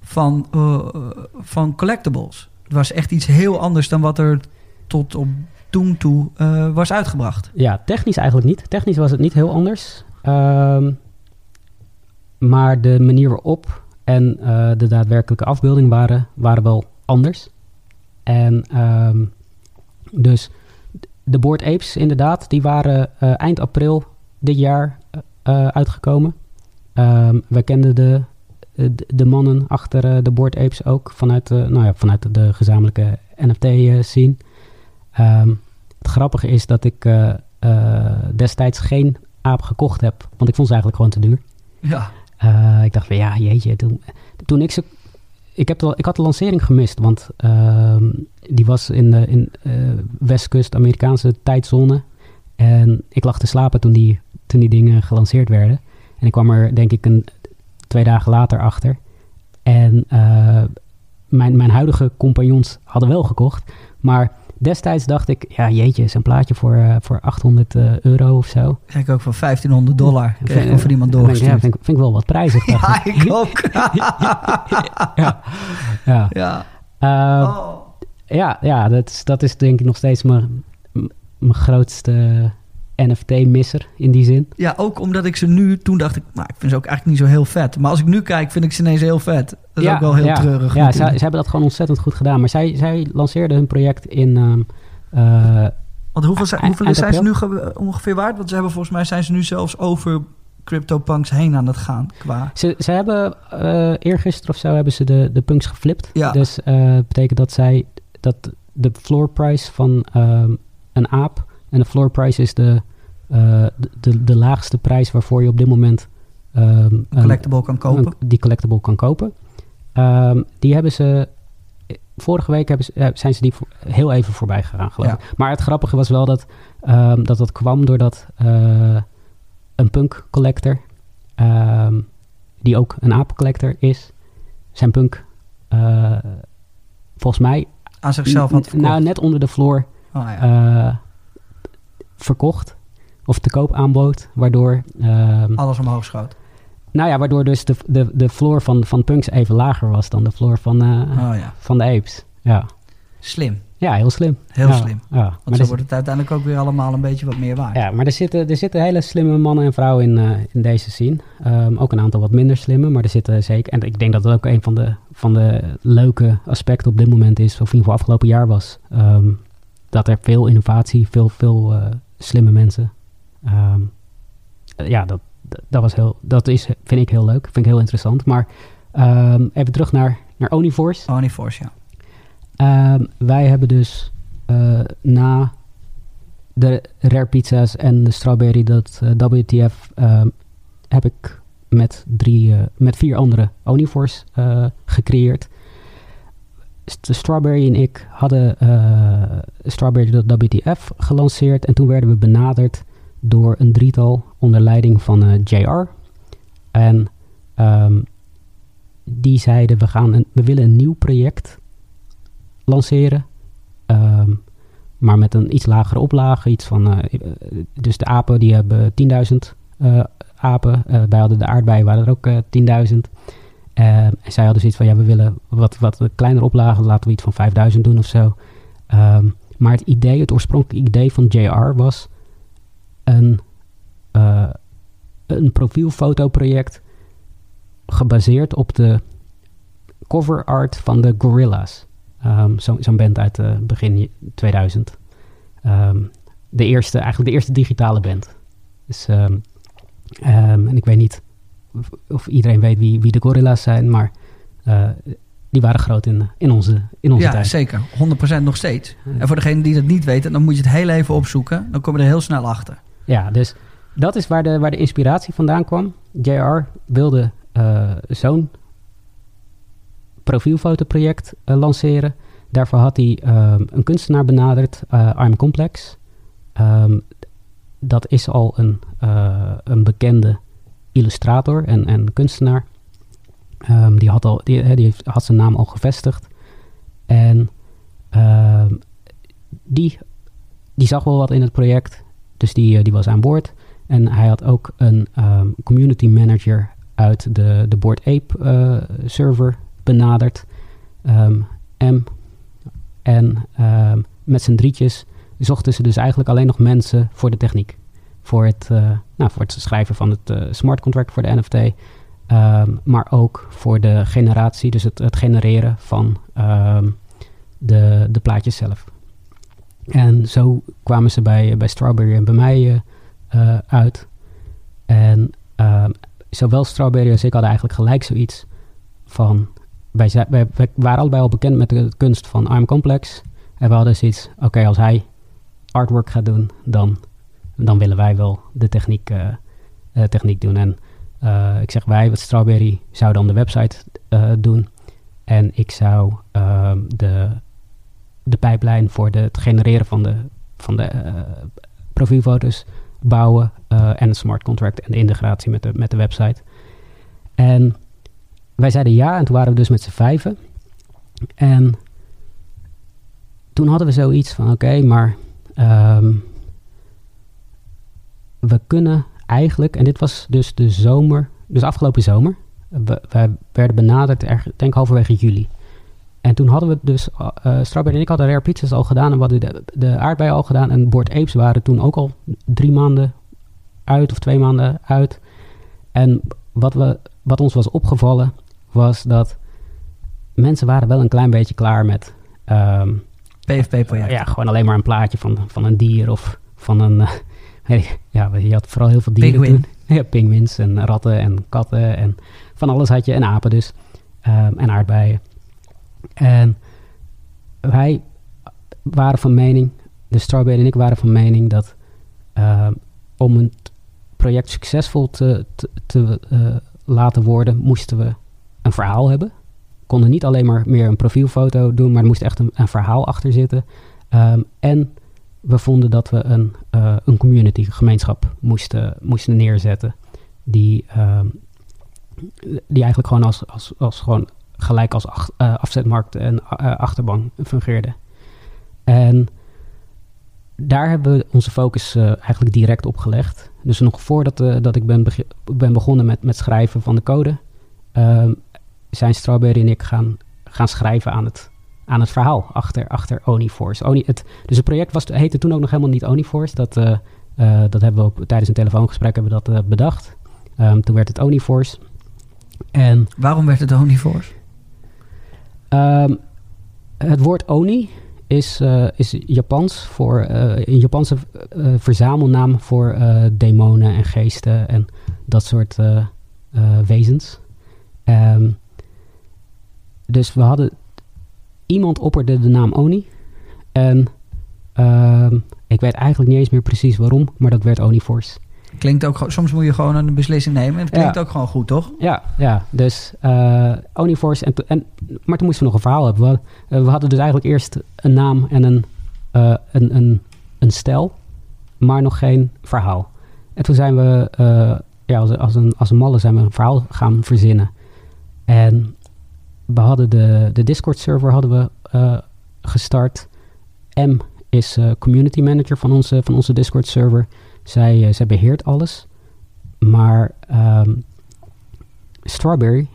van collectibles. Het was echt iets heel anders dan wat er tot op toen toe was uitgebracht. Ja, technisch eigenlijk niet. Technisch was het niet heel anders. Maar de manier waarop en de daadwerkelijke afbeelding waren wel anders. En... dus de Bored Apes inderdaad, die waren eind april dit jaar uitgekomen. We kenden de mannen achter de Bored Apes ook vanuit, vanuit de gezamenlijke NFT-scene. Het grappige is dat ik destijds geen aap gekocht heb, want ik vond ze eigenlijk gewoon te duur. Ja. Ik dacht van ja, jeetje. Toen ik ze... Ik had de lancering gemist, want die was in Westkust, Amerikaanse tijdzone. En ik lag te slapen toen die dingen gelanceerd werden. En ik kwam er denk ik 2 dagen later achter. En mijn huidige compagnons hadden wel gekocht. Maar destijds dacht ik, ja jeetje, zo'n plaatje voor €800 of zo. Kijk ook voor $1,500 kreeg ik van iemand doorgestuurd. Ja, vind ik wel wat prijzig. Ja, ik ook. Ja. Ja, dat is denk ik nog steeds mijn grootste NFT-misser in die zin. Ja, ook omdat ik ze nu... Toen dacht ik, ik vind ze ook eigenlijk niet zo heel vet. Maar als ik nu kijk, vind ik ze ineens heel vet. Dat is ook wel heel treurig. Ja, ze hebben dat gewoon ontzettend goed gedaan. Maar zij lanceerden hun project in... Want hoeveel zijn ze nu ongeveer waard? Want ze hebben volgens mij zijn ze nu zelfs over CryptoPunks heen aan het gaan. Ze hebben eergisteren of zo hebben ze de punks geflipt. Ja. Dus dat betekent dat de floor price van een aap... En de floor price is de laagste prijs waarvoor je op dit moment... Die collectible kan kopen. Die hebben ze... Vorige week zijn ze die heel even voorbij gegaan, geloof ik. Maar het grappige was wel dat kwam doordat een punk collector... die ook een aap collector is... zijn punk volgens mij... Aan zichzelf had verkocht. Net onder de floor... verkocht of te koop aanbood, waardoor... alles omhoog schoot. Waardoor dus de floor van punks even lager was dan de floor van de apes. Ja. Slim. Ja, heel slim. Heel slim. Ja. Want maar zo wordt het uiteindelijk ook weer allemaal een beetje wat meer waard. Ja, maar er zitten hele slimme mannen en vrouwen in deze scene. Ook een aantal wat minder slimme, maar er zitten zeker... En ik denk dat dat ook een van de leuke aspecten op dit moment is, of in ieder geval afgelopen jaar was. Dat er veel innovatie, veel slimme mensen. Dat is, vind ik, heel leuk. Vind ik heel interessant. Maar even terug naar 0N1 Force. 0N1 Force, ja. Wij hebben dus na de Rare Pizza's en de Strawberry, dat WTF... heb ik met 4 andere 0N1 Force gecreëerd. Strawberry en ik hadden strawberry.wtf gelanceerd. En toen werden we benaderd door een drietal onder leiding van JR. En die zeiden, we willen een nieuw project lanceren. Maar met een iets lagere oplage. Dus de apen, die hebben 10.000 apen. Wij hadden de aardbeien, waren er ook 10.000. En zij hadden zoiets van, we willen wat kleinere oplagen, laten we iets van 5000 doen of zo. Maar het oorspronkelijke idee van JR was een profielfotoproject gebaseerd op de cover art van de Gorillaz. Zo'n band uit begin 2000. De eerste digitale band. Dus, en ik weet niet of iedereen weet wie de Gorillaz zijn, maar die waren groot in onze tijd. Ja, zeker. 100% nog steeds. En voor degene die dat niet weten, dan moet je het heel even opzoeken. Dan kom je er heel snel achter. Ja, dus dat is waar de inspiratie vandaan kwam. JR wilde zo'n profielfotoproject lanceren. Daarvoor had hij een kunstenaar benaderd, I'm Complex. Dat is al een bekende illustrator en kunstenaar. Die had zijn naam al gevestigd. En die zag wel wat in het project. Dus die was aan boord. En hij had ook een community manager uit de Bored Ape server benaderd. M. En met z'n drietjes zochten ze dus eigenlijk alleen nog mensen voor de techniek. Voor het schrijven van het smart contract voor de NFT. Maar ook voor de generatie, dus het genereren van de plaatjes zelf. En zo kwamen ze bij Strawberry en bij mij uit. En zowel Strawberry als ik hadden eigenlijk gelijk zoiets van... Wij waren allebei al bekend met de kunst van I'm Complex. En we hadden zoiets, oké, als hij artwork gaat doen, dan willen wij wel de techniek doen. En ik zeg wij, wat Strawberry zou dan de website doen. En ik zou de pijplijn voor het genereren van de profielfoto's bouwen. En een smart contract en de integratie met de website. En wij zeiden ja, en toen waren we dus met z'n vijven. En toen hadden we zoiets van, oké, maar we kunnen eigenlijk... En dit was dus de zomer, dus afgelopen zomer. Wij werden benaderd, denk halverwege juli. En toen hadden we dus... Strawberry en ik hadden Rare Pizza's al gedaan en we hadden de aardbei al gedaan. En Bored Apes waren toen ook al 3 maanden uit of 2 maanden uit. En wat ons was opgevallen was dat mensen waren wel een klein beetje klaar met... PFP-projecten. Ja, gewoon alleen maar een plaatje van een dier of van een... je had vooral heel veel dieren toen. Ja, pinguïns en ratten en katten en van alles had je. En apen dus. En aardbeien. En wij waren van mening, de Strawberry en ik waren van mening dat om een project succesvol te laten worden, moesten we een verhaal hebben. We konden niet alleen maar meer een profielfoto doen, maar er moest echt een verhaal achter zitten. En we vonden dat we een community, gemeenschap moesten neerzetten. Die eigenlijk gewoon als gewoon gelijk als afzetmarkt en achterbank fungeerde. En daar hebben we onze focus eigenlijk direct op gelegd. Dus nog voordat dat ik ben begonnen met schrijven van de code... zijn Strawberry en ik gaan schrijven aan het verhaal achter 0N1 Force. Dus het project heette toen ook nog helemaal niet 0N1 Force. Dat hebben we ook tijdens een telefoongesprek bedacht. Toen werd het 0N1 Force. En waarom werd het 0N1 Force? Het woord 0N1 is Japans voor een Japanse verzamelnaam voor demonen en geesten en dat soort wezens. Dus we hadden... Iemand opperde de naam Oni. En ik weet eigenlijk niet eens meer precies waarom, maar dat werd Oni Force. Klinkt ook... Soms moet je gewoon een beslissing nemen. Het klinkt ook gewoon goed, toch? Ja. Dus Oni Force. Maar toen moesten we nog een verhaal hebben. We hadden dus eigenlijk eerst een naam en een stijl, maar nog geen verhaal. En toen zijn we... als een malle zijn we een verhaal gaan verzinnen. En we hadden de Discord server gestart. M is community manager van onze Discord server. Zij beheert alles. Maar Strawberry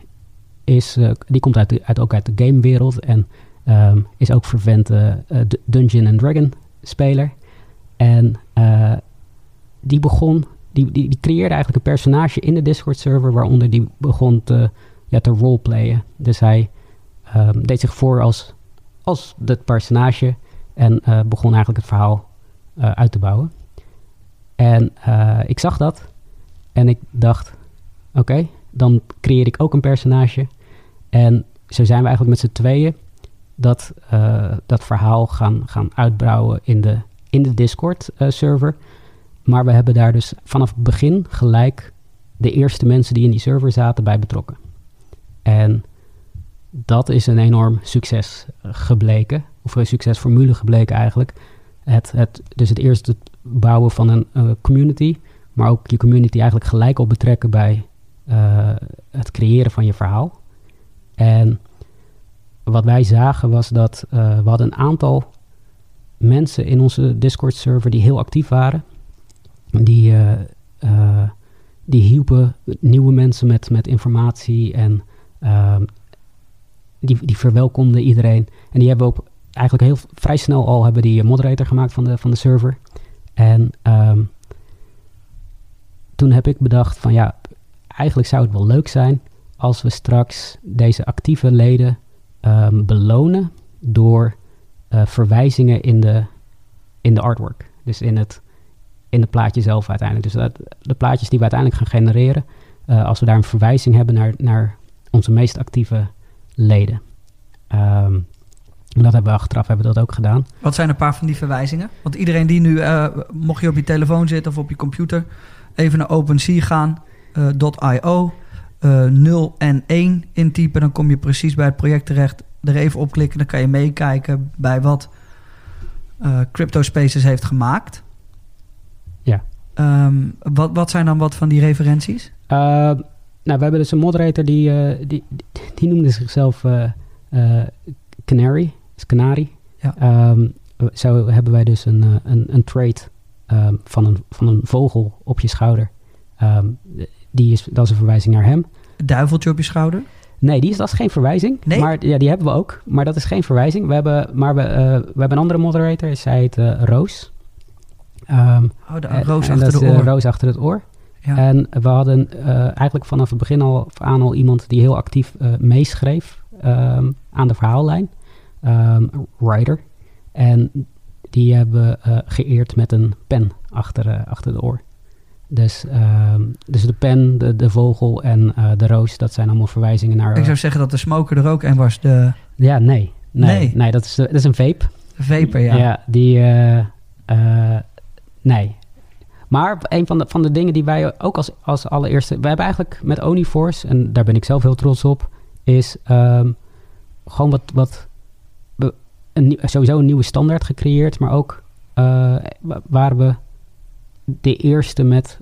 is, die komt uit de gamewereld. En is ook vervent Dungeon and Dragon speler. En die creëerde eigenlijk een personage in de Discord server, waaronder die begon te roleplayen. Dus hij deed zich voor als dat personage en begon eigenlijk het verhaal uit te bouwen. En ik zag dat en ik dacht, oké, dan creëer ik ook een personage. En zo zijn we eigenlijk met z'n tweeën dat verhaal gaan uitbouwen in de Discord server. Maar we hebben daar dus vanaf het begin gelijk de eerste mensen die in die server zaten bij betrokken. En dat is een enorm succes gebleken. Of een succesformule gebleken eigenlijk. Dus het eerste bouwen van een community. Maar ook je community eigenlijk gelijk op betrekken bij het creëren van je verhaal. En wat wij zagen was dat we hadden een aantal mensen in onze Discord server die heel actief waren. Die hielpen nieuwe mensen met informatie en die verwelkomden iedereen. En die hebben ook eigenlijk vrij snel al hebben die moderator gemaakt van de server. En toen heb ik bedacht van ja, eigenlijk zou het wel leuk zijn als we straks deze actieve leden belonen door verwijzingen in de artwork. Dus in het plaatje zelf uiteindelijk. Dus de plaatjes die we uiteindelijk gaan genereren, als we daar een verwijzing hebben naar onze meest actieve leden. Dat hebben we achteraf dat ook gedaan. Wat zijn een paar van die verwijzingen? Want iedereen die nu, mocht je op je telefoon zitten of op je computer, even naar OpenSea gaan, .io, 0N1 intypen. Dan kom je precies bij het project terecht. Er even op klikken, dan kan je meekijken bij wat Crypto Spaces heeft gemaakt. Ja. Wat zijn dan wat van die referenties? Nou, we hebben dus een moderator die noemde zichzelf Canary. Is Canary. Ja. Zo hebben wij dus een trait van een vogel op je schouder. Dat is een verwijzing naar hem. Duiveltje op je schouder? Nee, dat is geen verwijzing. Nee? Maar ja, die hebben we ook. Maar dat is geen verwijzing. We hebben een andere moderator. Zij heet Roos. Roos achter het oor. Ja. En we hadden eigenlijk vanaf het begin al iemand die heel actief meeschreef aan de verhaallijn. Writer. En die hebben we geëerd met een pen achter de oor. Dus de pen, de vogel en de roos, dat zijn allemaal verwijzingen naar... Ik zou zeggen dat de smoker er ook een was. Ja, nee. Nee, dat is een vape. Een vaper, ja. Ja, die... nee. Maar een van de dingen die wij ook als allereerste... We hebben eigenlijk met 0N1 Force, en daar ben ik zelf heel trots op, is gewoon sowieso een nieuwe standaard gecreëerd, maar ook waren we de eerste met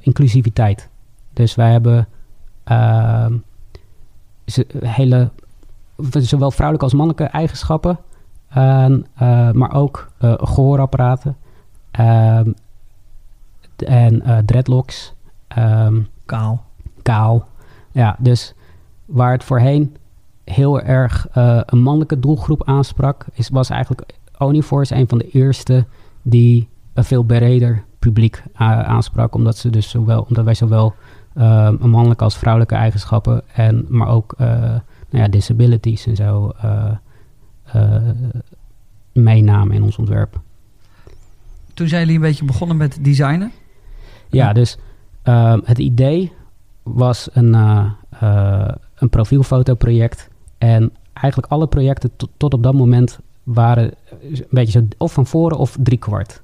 inclusiviteit. Dus wij hebben zowel vrouwelijke als mannelijke eigenschappen, maar ook gehoorapparaten en dreadlocks. Kaal. Ja, dus waar het voorheen heel erg een mannelijke doelgroep aansprak, was eigenlijk 0N1 Force een van de eerste die een veel breder publiek aansprak, omdat wij zowel mannelijke als vrouwelijke eigenschappen maar ook disabilities en zo meenamen in ons ontwerp. Toen zijn jullie een beetje begonnen met designen? Ja, dus het idee was een profielfotoproject. En eigenlijk alle projecten tot op dat moment waren een beetje zo, of van voren of 3/4.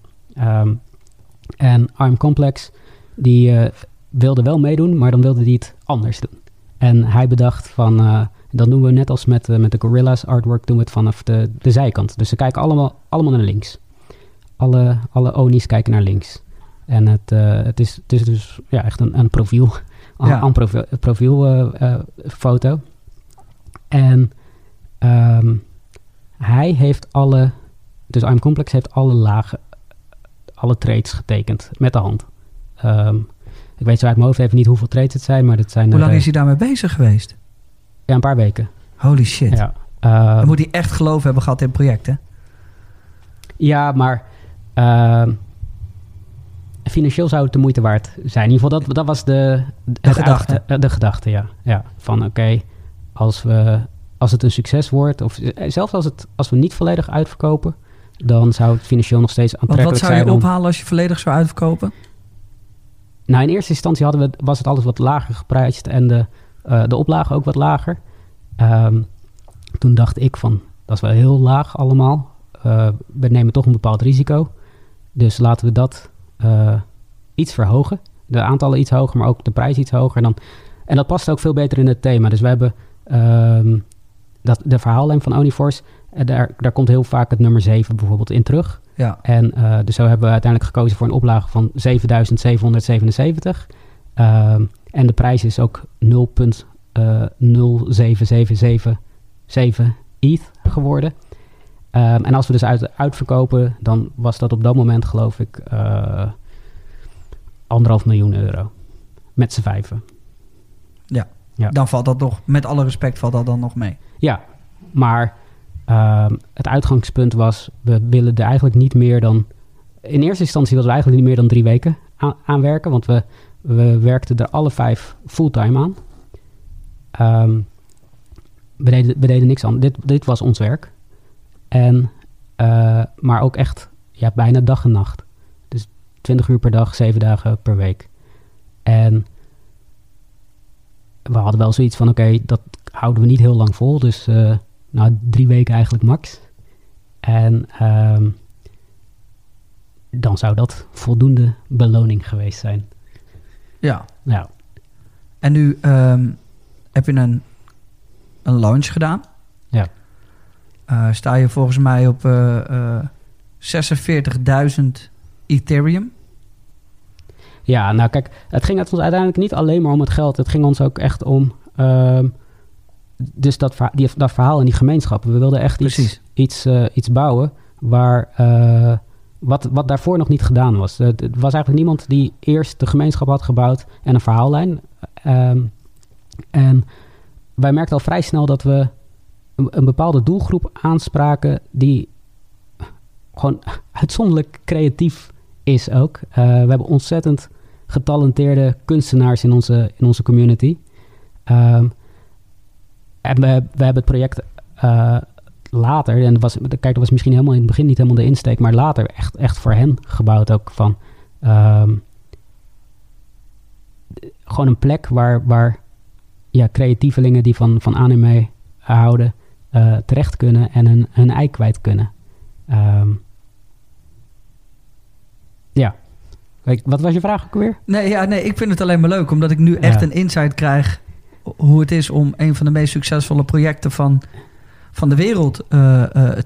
En I'm Complex, die wilde wel meedoen, maar dan wilde hij het anders doen. En hij bedacht van, dat doen we net als met de Gorillaz artwork, doen we het vanaf de zijkant. Dus ze kijken allemaal naar links. Alle Onies kijken naar links. En het is dus ja, echt een profiel. Ja. Een profielfoto. En hij heeft dus I'm Complex heeft alle lagen, alle trades getekend met de hand. Ik weet zo uit mijn hoofd even niet hoeveel trades het zijn, maar dat zijn... Hoe lang is hij daarmee bezig geweest? Ja, een paar weken. Holy shit. Ja, dan moet hij echt geloof hebben gehad in projecten. Ja, maar financieel zou het de moeite waard zijn. In ieder geval, dat was de gedachte. De gedachte, ja. Van oké, als het een succes wordt, of zelfs als we niet volledig uitverkopen, dan zou het financieel nog steeds aantrekkelijk zijn. Wat zou je ophalen als je volledig zou uitverkopen? Nou, in eerste instantie was het alles wat lager geprijsd en de oplage ook wat lager. Toen dacht ik van, dat is wel heel laag allemaal. We nemen toch een bepaald risico. Dus laten we dat iets verhogen. De aantallen iets hoger, maar ook de prijs iets hoger. En dat past ook veel beter in het thema. Dus we hebben de verhaallijn van 0N1 Force. Daar komt heel vaak het nummer 7 bijvoorbeeld in terug. Ja. En dus zo hebben we uiteindelijk gekozen voor een oplage van 7777. En de prijs is ook 0.07777 ETH geworden. En als we dus uitverkopen, dan was dat op dat moment, geloof ik, 1,5 miljoen euro. Met z'n vijven. Ja, dan valt dat nog, met alle respect, valt dat dan nog mee. Ja, maar het uitgangspunt was, we willen er eigenlijk niet meer dan... In eerste instantie wilden we eigenlijk niet meer dan 3 weken aanwerken, want we werkten er alle 5 fulltime aan. We deden niks aan. Dit was ons werk. En, maar ook echt ja, bijna dag en nacht. Dus 20 uur per dag, 7 dagen per week. En we hadden wel zoiets van, oké, dat houden we niet heel lang vol. Dus nou, 3 weken eigenlijk max. En dan zou dat voldoende beloning geweest zijn. Ja. Nou. En nu heb je een launch gedaan. Ja. Sta je volgens mij op 46.000 Ethereum. Ja, nou kijk, het ging ons uiteindelijk niet alleen maar om het geld. Het ging ons ook echt om dus dat verhaal en die gemeenschappen. We wilden echt iets bouwen waar wat daarvoor nog niet gedaan was. Het was eigenlijk niemand die eerst de gemeenschap had gebouwd en een verhaallijn. En wij merkten al vrij snel dat we een bepaalde doelgroep aanspraken die gewoon uitzonderlijk creatief is ook. We hebben ontzettend getalenteerde kunstenaars in onze community. En we hebben het project later, en dat was misschien helemaal in het begin niet helemaal de insteek, maar later echt voor hen gebouwd ook van gewoon een plek waar ja, creatievelingen die van anime houden terecht kunnen en hun ei kwijt kunnen. Ja. Wat was je vraag ook weer? Nee, ik vind het alleen maar leuk, omdat ik nu echt een insight krijg hoe het is om een van de meest succesvolle projecten van de wereld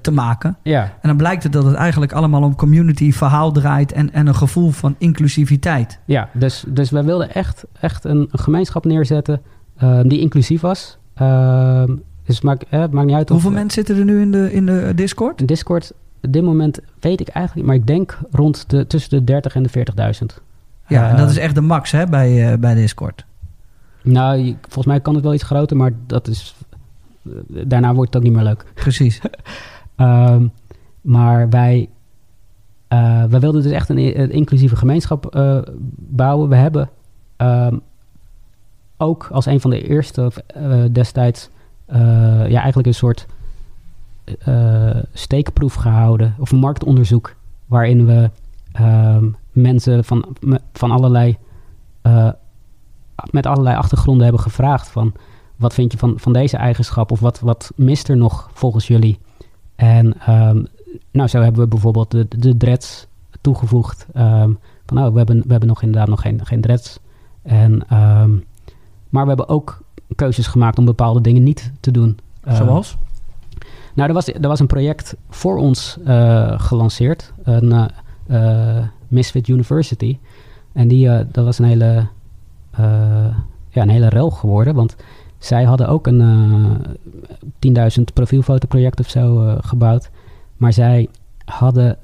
te maken. Ja. En dan blijkt het dat het eigenlijk allemaal om community, verhaal draait en een gevoel van inclusiviteit. Ja, dus wij wilden echt een gemeenschap neerzetten die inclusief was. Dus het maakt niet uit. Hoeveel mensen zitten er nu in de Discord? In Discord, op dit moment weet ik eigenlijk niet, maar ik denk tussen de 30.000 en de 40.000. Ja, en dat is echt de max, hè, bij Discord. Nou, volgens mij kan het wel iets groter, maar dat is... Daarna wordt het ook niet meer leuk. Precies. Maar wij wilden dus echt een inclusieve gemeenschap bouwen. We hebben ook als een van de eerste destijds eigenlijk een soort steekproef gehouden. Of een marktonderzoek waarin we mensen van allerlei... met allerlei achtergronden hebben gevraagd van... wat vind je van deze eigenschap? Of wat mist er nog volgens jullie? En nou, zo hebben we bijvoorbeeld de dreads toegevoegd. Van, nou, we hebben nog inderdaad nog geen dreads. En, maar we hebben ook keuzes gemaakt om bepaalde dingen niet te doen. Zoals? Nou, er was een project voor ons gelanceerd. Een Misfit University. En die, dat was een hele rel geworden. Want zij hadden ook een 10.000 profielfotoproject of zo gebouwd. Maar zij hadden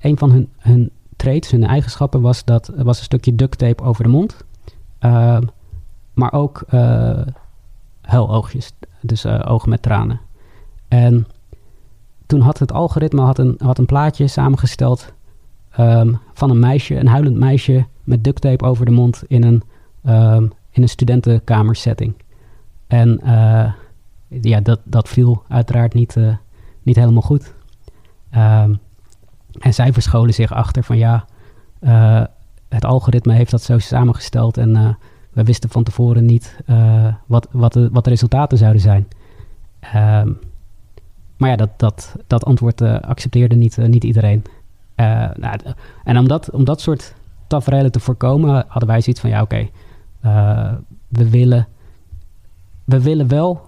een van hun traits, hun eigenschappen was een stukje duct tape over de mond. Maar ook huiloogjes. Dus ogen met tranen. En toen had het algoritme had een plaatje samengesteld van een meisje, een huilend meisje met duct tape over de mond in een studentenkamersetting. En ja, dat viel uiteraard niet helemaal goed. En zij verscholen zich achter van ja, het algoritme heeft dat zo samengesteld en we wisten van tevoren niet wat de resultaten zouden zijn. Maar ja, dat antwoord accepteerde niet iedereen. Nou, en om dat soort tafereelen te voorkomen hadden wij zoiets van ja, oké, we willen wel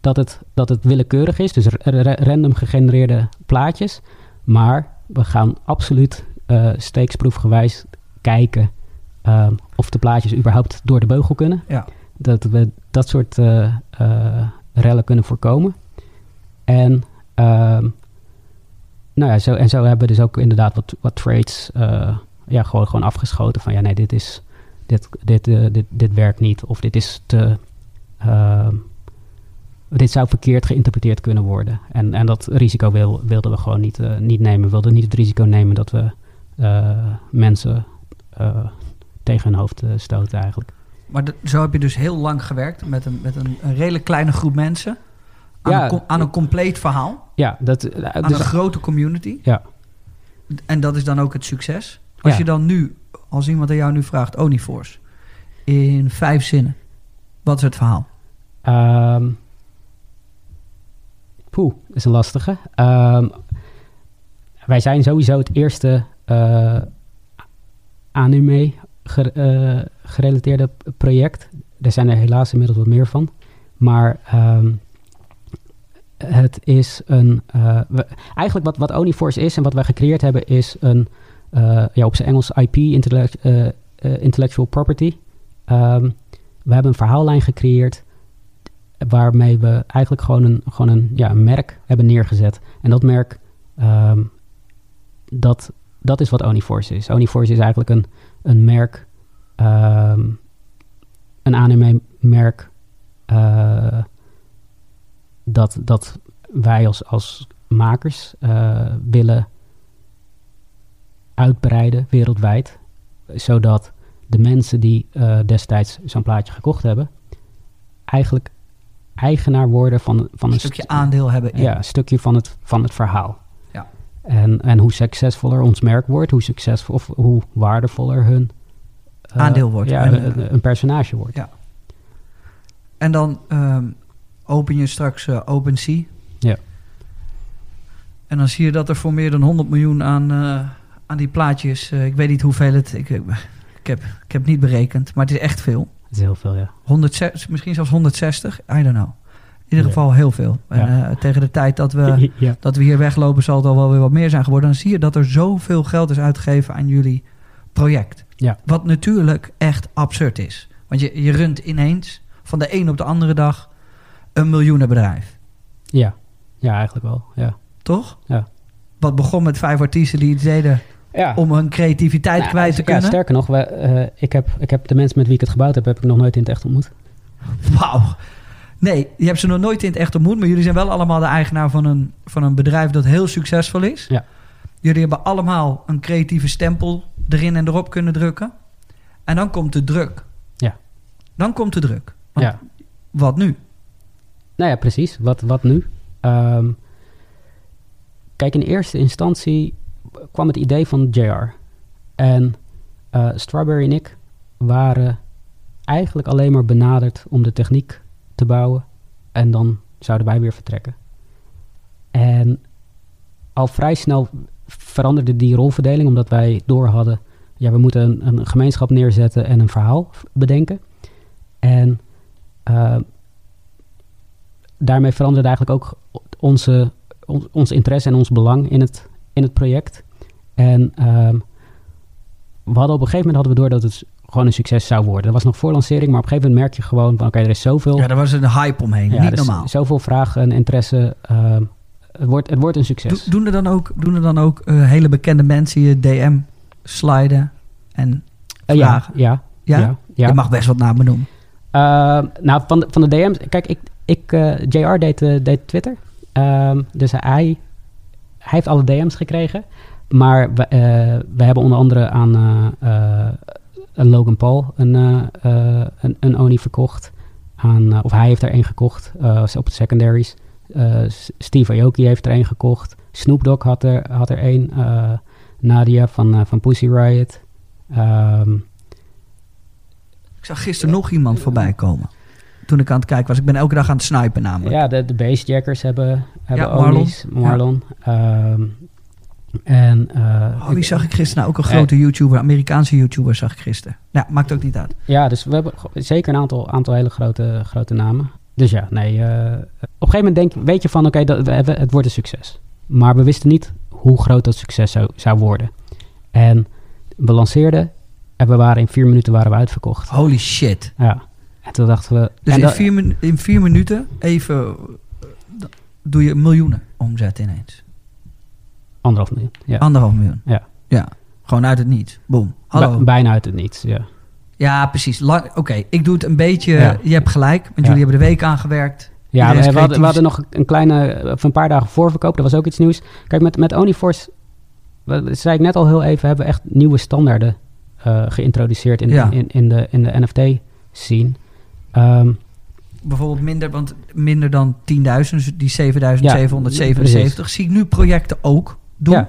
dat het willekeurig is, dus random gegenereerde plaatjes, maar we gaan absoluut steeksproefgewijs kijken of de plaatjes überhaupt door de beugel kunnen. Ja. Dat we dat soort rellen kunnen voorkomen. En nou ja, zo hebben we dus ook inderdaad wat traits gewoon afgeschoten van ja, nee, dit is... Dit werkt niet. Of dit is te... dit zou verkeerd geïnterpreteerd kunnen worden. En dat risico wilden we gewoon niet nemen. We wilden niet het risico nemen dat we mensen tegen hun hoofd stoten eigenlijk. Maar zo heb je dus heel lang gewerkt met een redelijk kleine groep mensen. Aan een compleet verhaal. Ja, aan een grote community. Ja. En dat is dan ook het succes. Als je dan nu... Als iemand aan jou nu vraagt, 0N1 Force, in 5 zinnen. Wat is het verhaal? Is een lastige. Wij zijn sowieso het eerste anime-gerelateerde project. Er zijn er helaas inmiddels wat meer van. Maar het is een... eigenlijk wat 0N1 Force is en wat wij gecreëerd hebben is een... op zijn Engels IP, intellectual property. We hebben een verhaallijn gecreëerd waarmee we eigenlijk gewoon een merk hebben neergezet. En dat merk, dat is wat 0N1 Force is. 0N1 Force is eigenlijk een merk, een anime-merk, dat wij als makers willen uitbreiden wereldwijd, zodat de mensen die destijds zo'n plaatje gekocht hebben, eigenlijk eigenaar worden van een stukje aandeel hebben. In. Ja, een stukje van het verhaal. Ja. En hoe succesvoller ons merk wordt, hoe succesvol of hoe waardevoller hun aandeel wordt. Ja, een personage wordt. Ja. En dan open je straks OpenSea. Ja. En dan zie je dat er voor meer dan 100 miljoen aan die plaatjes, ik weet niet hoeveel het... Ik heb niet berekend, maar het is echt veel. Het is heel veel, ja. 160, misschien zelfs 160, I don't know. In ieder geval heel veel. Ja. En tegen de tijd dat we, dat we hier weglopen, zal het al wel weer wat meer zijn geworden. Dan zie je dat er zoveel geld is uitgegeven aan jullie project. Ja. Wat natuurlijk echt absurd is. Want je runt ineens van de een op de andere dag een miljoenenbedrijf. Ja, eigenlijk wel. Ja. Toch? Ja. Wat begon met 5 artiesten die iets deden... Ja. Om hun creativiteit kwijt te kunnen. Ja, sterker nog, ik heb de mensen met wie ik het gebouwd heb ik nog nooit in het echt ontmoet. Wauw. Nee, je hebt ze nog nooit in het echt ontmoet. Maar jullie zijn wel allemaal de eigenaar van een bedrijf dat heel succesvol is. Ja. Jullie hebben allemaal een creatieve stempel erin en erop kunnen drukken. En dan komt de druk. Ja. Dan komt de druk. Want wat nu? Nou ja, precies. Wat nu? Kijk, in eerste instantie kwam het idee van JR. En Strawberry en ik waren eigenlijk alleen maar benaderd om de techniek te bouwen. En dan zouden wij weer vertrekken. En al vrij snel veranderde die rolverdeling, omdat wij door hadden... Ja, we moeten een gemeenschap neerzetten en een verhaal bedenken. En daarmee veranderde eigenlijk ook ons interesse en ons belang in het project. En op een gegeven moment hadden we door dat het gewoon een succes zou worden. Dat was nog voor lancering, maar op een gegeven moment merk je gewoon van oké, er is zoveel... Ja, er was een hype omheen, niet normaal. Zoveel vraag en interesse. Het wordt een succes. Doen er dan ook hele bekende mensen je DM sliden en vragen? Ja. Je mag best wat namen noemen. Van de DM's... Kijk, JR deed Twitter. Dus hij heeft alle DM's gekregen, maar we hebben onder andere aan Logan Paul een ONI verkocht. Of hij heeft er een gekocht op de secondaries. Steve Aoki heeft er een gekocht. Snoop Dogg had er een. Nadia van Pussy Riot. Ik zag gisteren nog iemand voorbij komen. Toen ik aan het kijken was. Ik ben elke dag aan het snipen namelijk. Ja, de basejackers hebben Onies. Marlon. Ja. Wie zag ik gisteren? Nou, ook een grote YouTuber. Amerikaanse YouTuber zag ik gisteren. Nou, maakt ook niet uit. Ja, dus we hebben zeker een aantal hele grote namen. Dus ja, nee. Op een gegeven moment weet je van... het wordt een succes. Maar we wisten niet hoe groot dat succes zou worden. En we lanceerden... En we waren in 4 minuten uitverkocht. Holy shit. Ja. En toen dachten we... Dus in 4 minuten even doe je miljoenen omzet ineens. 1,5 miljoen. Ja. 1,5 miljoen. Ja. Gewoon uit het niets. Boom. Hallo. Bijna uit het niets, ja. Ja, precies. Oké, ik doe het een beetje... Ja. Je hebt gelijk, want jullie hebben de week aangewerkt. Ja, we hadden nog een kleine... Van een paar dagen voorverkoop, dat was ook iets nieuws. Kijk, met 0N1 Force... Dat zei ik net al heel even... Hebben we echt nieuwe standaarden geïntroduceerd in de NFT scene. Bijvoorbeeld minder dan 10.000, die 7.777... zie ik nu projecten ook. doen.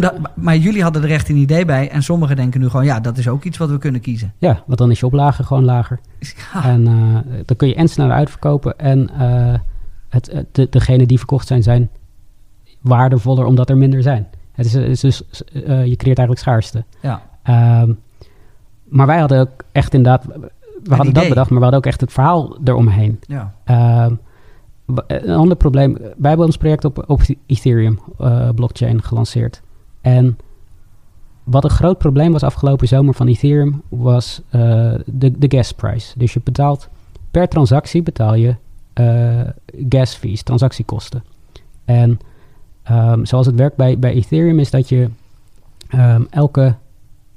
Ja, maar jullie hadden er echt een idee bij. En sommigen denken nu gewoon, ja, dat is ook iets wat we kunnen kiezen. Ja, want dan is je oplage gewoon lager. Ja. En dan kun je en sneller uitverkopen. En degenen die verkocht zijn waardevoller omdat er minder zijn. Het is dus, je creëert eigenlijk schaarste. Ja. Maar wij hadden ook echt inderdaad... We hadden dat bedacht, maar we hadden ook echt het verhaal eromheen. Ja. Een ander probleem. Wij hebben ons project op Ethereum blockchain gelanceerd. En wat een groot probleem was afgelopen zomer van Ethereum... was de gas price. Dus je betaalt per transactie gas fees, transactiekosten. En zoals het werkt bij Ethereum is dat je...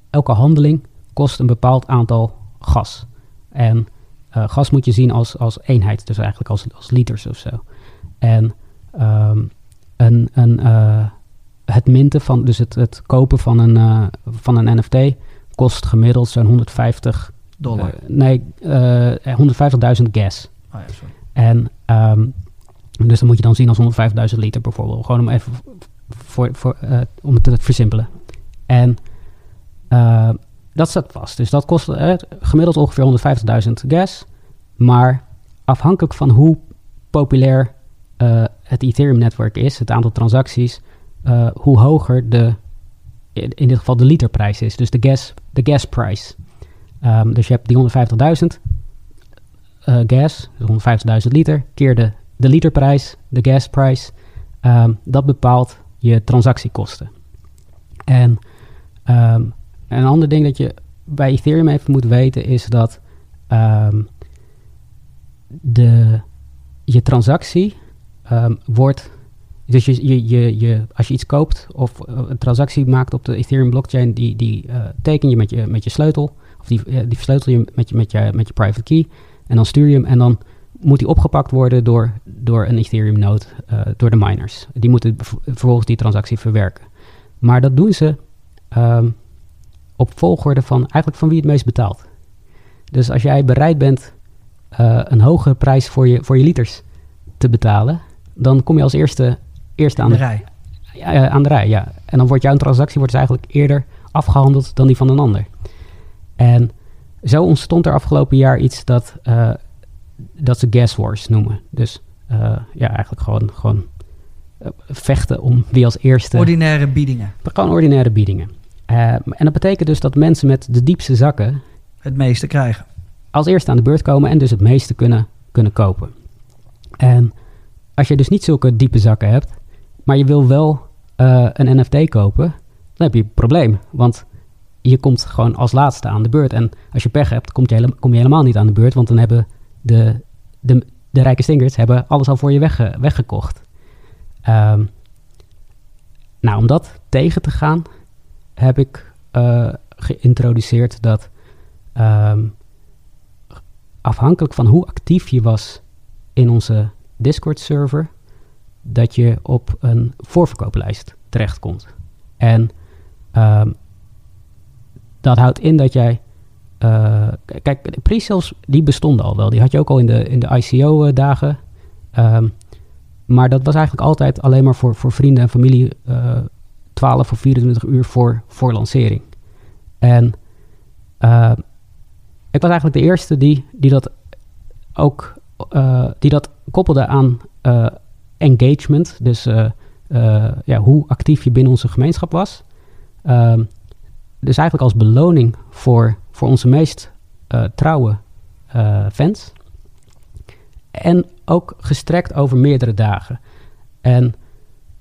elke handeling kost een bepaald aantal gas... En gas moet je zien als eenheid, dus eigenlijk als liters of zo. En het minten van, dus het kopen van een NFT kost gemiddeld zo'n $150. $150.000 gas. Oh ja, sorry. En dus dat moet je dan zien als 150.000 liter bijvoorbeeld. Gewoon om even om het te versimpelen. En dat staat vast. Dus dat kost gemiddeld ongeveer 150.000 gas. Maar afhankelijk van hoe populair het Ethereum-netwerk is, het aantal transacties, hoe hoger in dit geval de literprijs is. Dus de gas price. Dus je hebt die 150.000 gas, dus 150.000 liter, keer de literprijs, de gas price. Dat bepaalt je transactiekosten. En... een ander ding dat je bij Ethereum even moet weten is dat je transactie wordt... Dus als je iets koopt of een transactie maakt op de Ethereum blockchain, die teken je met je sleutel. Of die versleutel je met je private key. En dan stuur je hem en dan moet die opgepakt worden door een Ethereum node, door de miners. Die moeten vervolgens die transactie verwerken. Maar dat doen ze... op volgorde van wie het meest betaalt. Dus als jij bereid bent een hogere prijs voor je liters te betalen, dan kom je als eerste aan de rij. Ja, aan de rij, ja. En dan wordt jouw transactie dus eigenlijk eerder afgehandeld dan die van een ander. En zo ontstond er afgelopen jaar iets dat ze gas wars noemen. Dus eigenlijk gewoon vechten om wie als eerste... Ordinaire biedingen. Gewoon ordinaire biedingen. En dat betekent dus dat mensen met de diepste zakken... het meeste krijgen. Als eerste aan de beurt komen en dus het meeste kunnen kopen. En als je dus niet zulke diepe zakken hebt... maar je wil wel een NFT kopen... dan heb je een probleem. Want je komt gewoon als laatste aan de beurt. En als je pech hebt, kom je helemaal niet aan de beurt... want dan hebben de rijke stinkers hebben alles al voor je weggekocht. Om dat tegen te gaan... heb ik geïntroduceerd dat afhankelijk van hoe actief je was in onze Discord-server, dat je op een voorverkooplijst terechtkomt. En dat houdt in dat jij... kijk, de pre-sales die bestonden al wel. Die had je ook al in de ICO-dagen. Maar dat was eigenlijk altijd alleen maar voor vrienden en familie... 12 of 24 uur voor lancering. En ik was eigenlijk de eerste die dat ook... die dat koppelde aan engagement. Dus hoe actief je binnen onze gemeenschap was. Dus eigenlijk als beloning voor onze meest trouwe fans. En ook gestrekt over meerdere dagen. En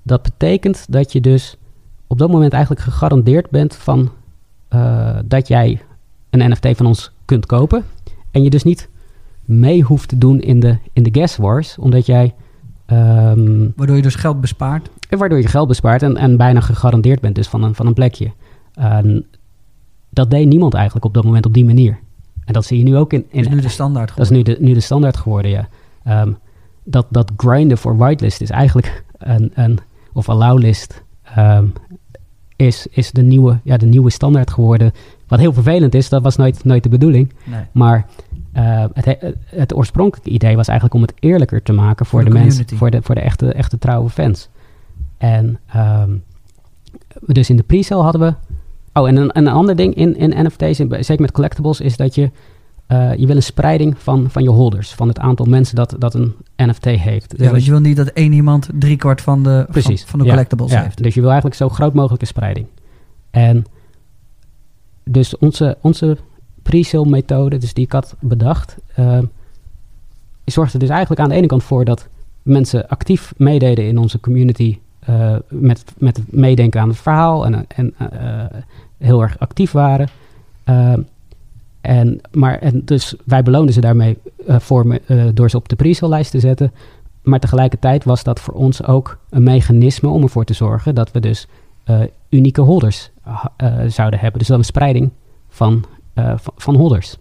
dat betekent dat je dus... op dat moment eigenlijk gegarandeerd bent van dat jij een NFT van ons kunt kopen. En je dus niet mee hoeft te doen in de gas wars, omdat jij... waardoor je dus geld bespaart. Waardoor je geld bespaart en bijna gegarandeerd bent dus van een plekje. Dat deed niemand eigenlijk op dat moment op die manier. En dat zie je nu ook in... dat is nu de standaard geworden. Dat is nu de standaard geworden, ja. Dat grinden voor whitelist is eigenlijk of allowlist... is de nieuwe standaard geworden. Wat heel vervelend is, dat was nooit de bedoeling. Nee. Maar het oorspronkelijke idee was eigenlijk om het eerlijker te maken voor de mensen, voor de echte trouwe fans. En Dus in de pre-sale hadden we... Oh, en een ander ding in NFT's, zeker met collectibles, is dat je wil een spreiding van je holders. Van het aantal mensen dat een NFT heeft. Dus ja, want je wil niet dat één iemand 3/4 van de, precies, van de collectibles heeft. Ja, dus je wil eigenlijk zo groot mogelijke spreiding. En dus onze pre-sale methode, dus die ik had bedacht, zorgde dus eigenlijk aan de ene kant voor dat mensen actief meededen in onze community, met het meedenken aan het verhaal en heel erg actief waren. Dus wij beloonden ze daarmee door ze op de pre-sale lijst te zetten. Maar tegelijkertijd was dat voor ons ook een mechanisme om ervoor te zorgen dat we dus unieke holders zouden hebben. Dus dan een spreiding van holders.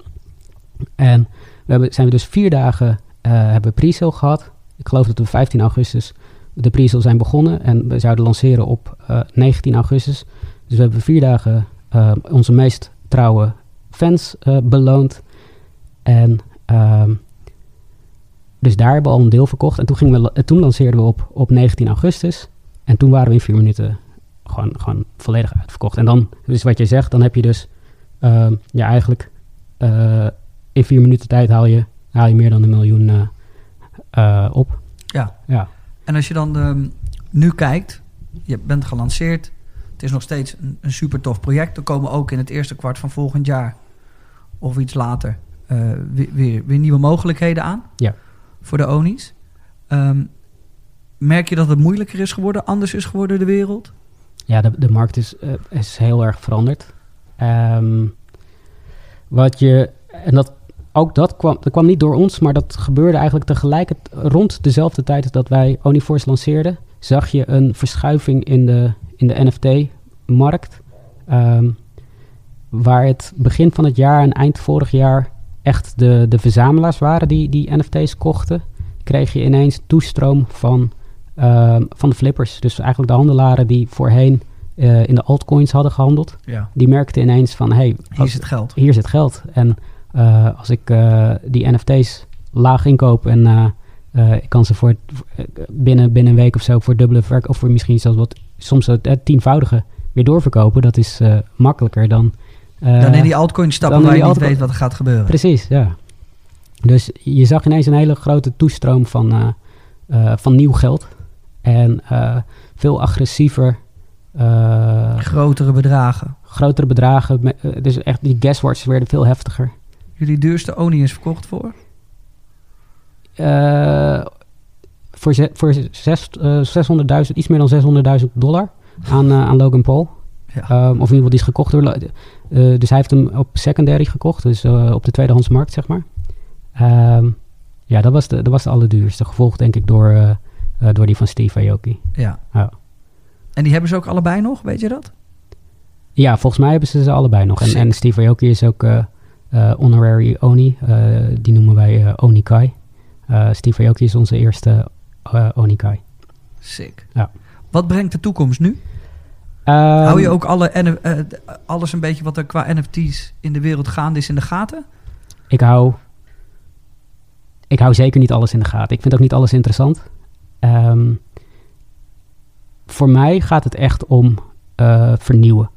En we zijn dus 4 dagen hebben pre-sale gehad. Ik geloof dat we 15 augustus de pre-sale zijn begonnen en we zouden lanceren op 19 augustus. Dus we hebben 4 dagen onze meest trouwe fans beloond. En dus daar hebben we al een deel verkocht. En toen lanceerden we op 19 augustus. En toen waren we in 4 minuten gewoon volledig uitverkocht. En dan, dus wat je zegt, dan heb je dus eigenlijk in 4 minuten tijd haal je meer dan 1 miljoen op. Ja. En als je dan nu kijkt, je bent gelanceerd. Het is nog steeds een super tof project. Er komen ook in het eerste kwart van volgend jaar of iets later weer nieuwe mogelijkheden aan voor de Onis. Merk je dat het moeilijker is geworden, anders is geworden de wereld? Ja, de markt is heel erg veranderd. Dat kwam niet door ons, maar dat gebeurde eigenlijk tegelijkertijd rond dezelfde tijd dat wij ONI Force lanceerden, zag je een verschuiving in de NFT-markt, waar het begin van het jaar en eind vorig jaar echt de verzamelaars waren die NFT's kochten, kreeg je ineens toestroom van de flippers. Dus eigenlijk de handelaren die voorheen in de altcoins hadden gehandeld, die merkten ineens van, hey, hier zit geld. En als ik die NFT's laag inkoop en ik kan ze voor binnen een week of zo voor dubbele verkoop, of voor misschien zelfs soms het 10-voudige weer doorverkopen, dat is makkelijker dan in die altcoin stappen waar je niet weet wat er gaat gebeuren. Precies, ja. Dus je zag ineens een hele grote toestroom van nieuw geld en veel agressiever. Grotere bedragen. Dus echt die gaswords werden veel heftiger. Jullie duurste ONI is verkocht voor? Iets meer dan $600.000 aan Logan Paul. Ja. Of in ieder geval, die is gekocht door... dus hij heeft hem op secondary gekocht. Dus op de tweedehandsmarkt, zeg maar. Dat was de allerduurste. Gevolgd, denk ik, door die van Steve Aoki. Ja. En die hebben ze ook allebei nog, weet je dat? Ja, volgens mij hebben ze allebei nog. En Steve Aoki is ook honorary Oni. Die noemen wij Oni Kai. Steve Aoki is onze eerste Oni Kai. Sick. Ja. Wat brengt de toekomst nu? Hou je ook alles een beetje wat er qua NFT's in de wereld gaande is in de gaten? Ik hou zeker niet alles in de gaten. Ik vind ook niet alles interessant. Voor mij gaat het echt om vernieuwen.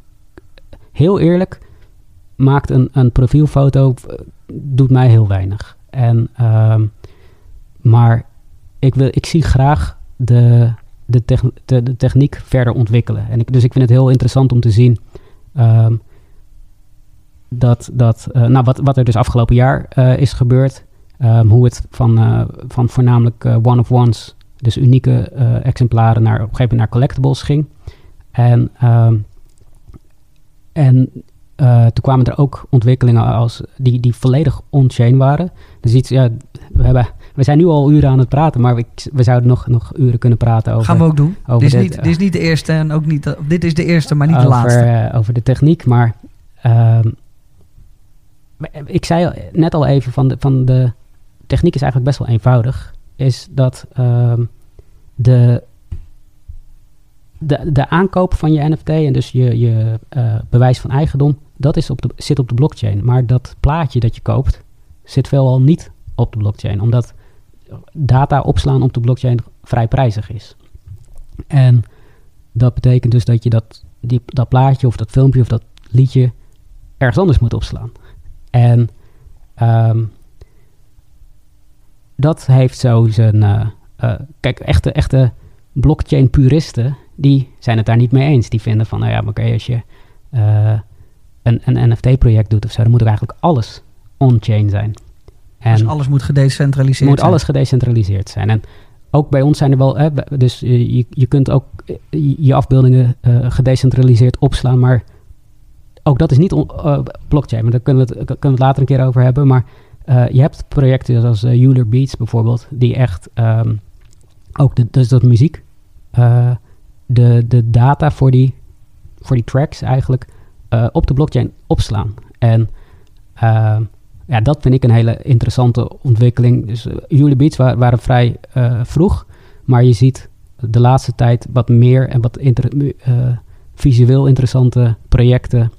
Heel eerlijk, maakt een profielfoto doet mij heel weinig. En, maar ik zie graag de techniek verder ontwikkelen. En dus ik vind het heel interessant om te zien wat er dus afgelopen jaar is gebeurd. Hoe het van voornamelijk one-of-ones... Dus unieke exemplaren naar op een gegeven moment naar collectibles ging. En toen kwamen er ook ontwikkelingen als die volledig on-chain waren. Dus iets, ja, we zijn nu al uren aan het praten, maar we zouden nog uren kunnen praten over... Gaan we ook doen. Dit is niet de eerste en ook niet... Dit is de eerste, maar niet de laatste. Over de techniek, maar... ik zei net al even van de techniek is eigenlijk best wel eenvoudig... is dat de aankoop van je NFT en dus je bewijs van eigendom, dat is zit op de blockchain. Maar dat plaatje dat je koopt, zit veelal niet op de blockchain. Omdat data opslaan op de blockchain vrij prijzig is. En dat betekent dus dat je dat dat plaatje of dat filmpje of dat liedje ergens anders moet opslaan. En dat heeft zo zijn... kijk, echte blockchain puristen, die zijn het daar niet mee eens. Die vinden van, nou ja, oké, als je een NFT-project doet of zo, dan moet er eigenlijk alles on-chain zijn. En dus alles moet gedecentraliseerd zijn. En ook bij ons zijn er wel... dus je kunt ook je afbeeldingen gedecentraliseerd opslaan, maar ook dat is niet blockchain. Maar daar kunnen we het later een keer over hebben. Maar je hebt projecten zoals Euler Beats bijvoorbeeld, die echt ook dus dat muziek, de data voor die tracks eigenlijk op de blockchain opslaan. En ja, dat vind ik een hele interessante ontwikkeling. Dus Euler Beats waren vrij vroeg, maar je ziet de laatste tijd wat meer en wat visueel interessante projecten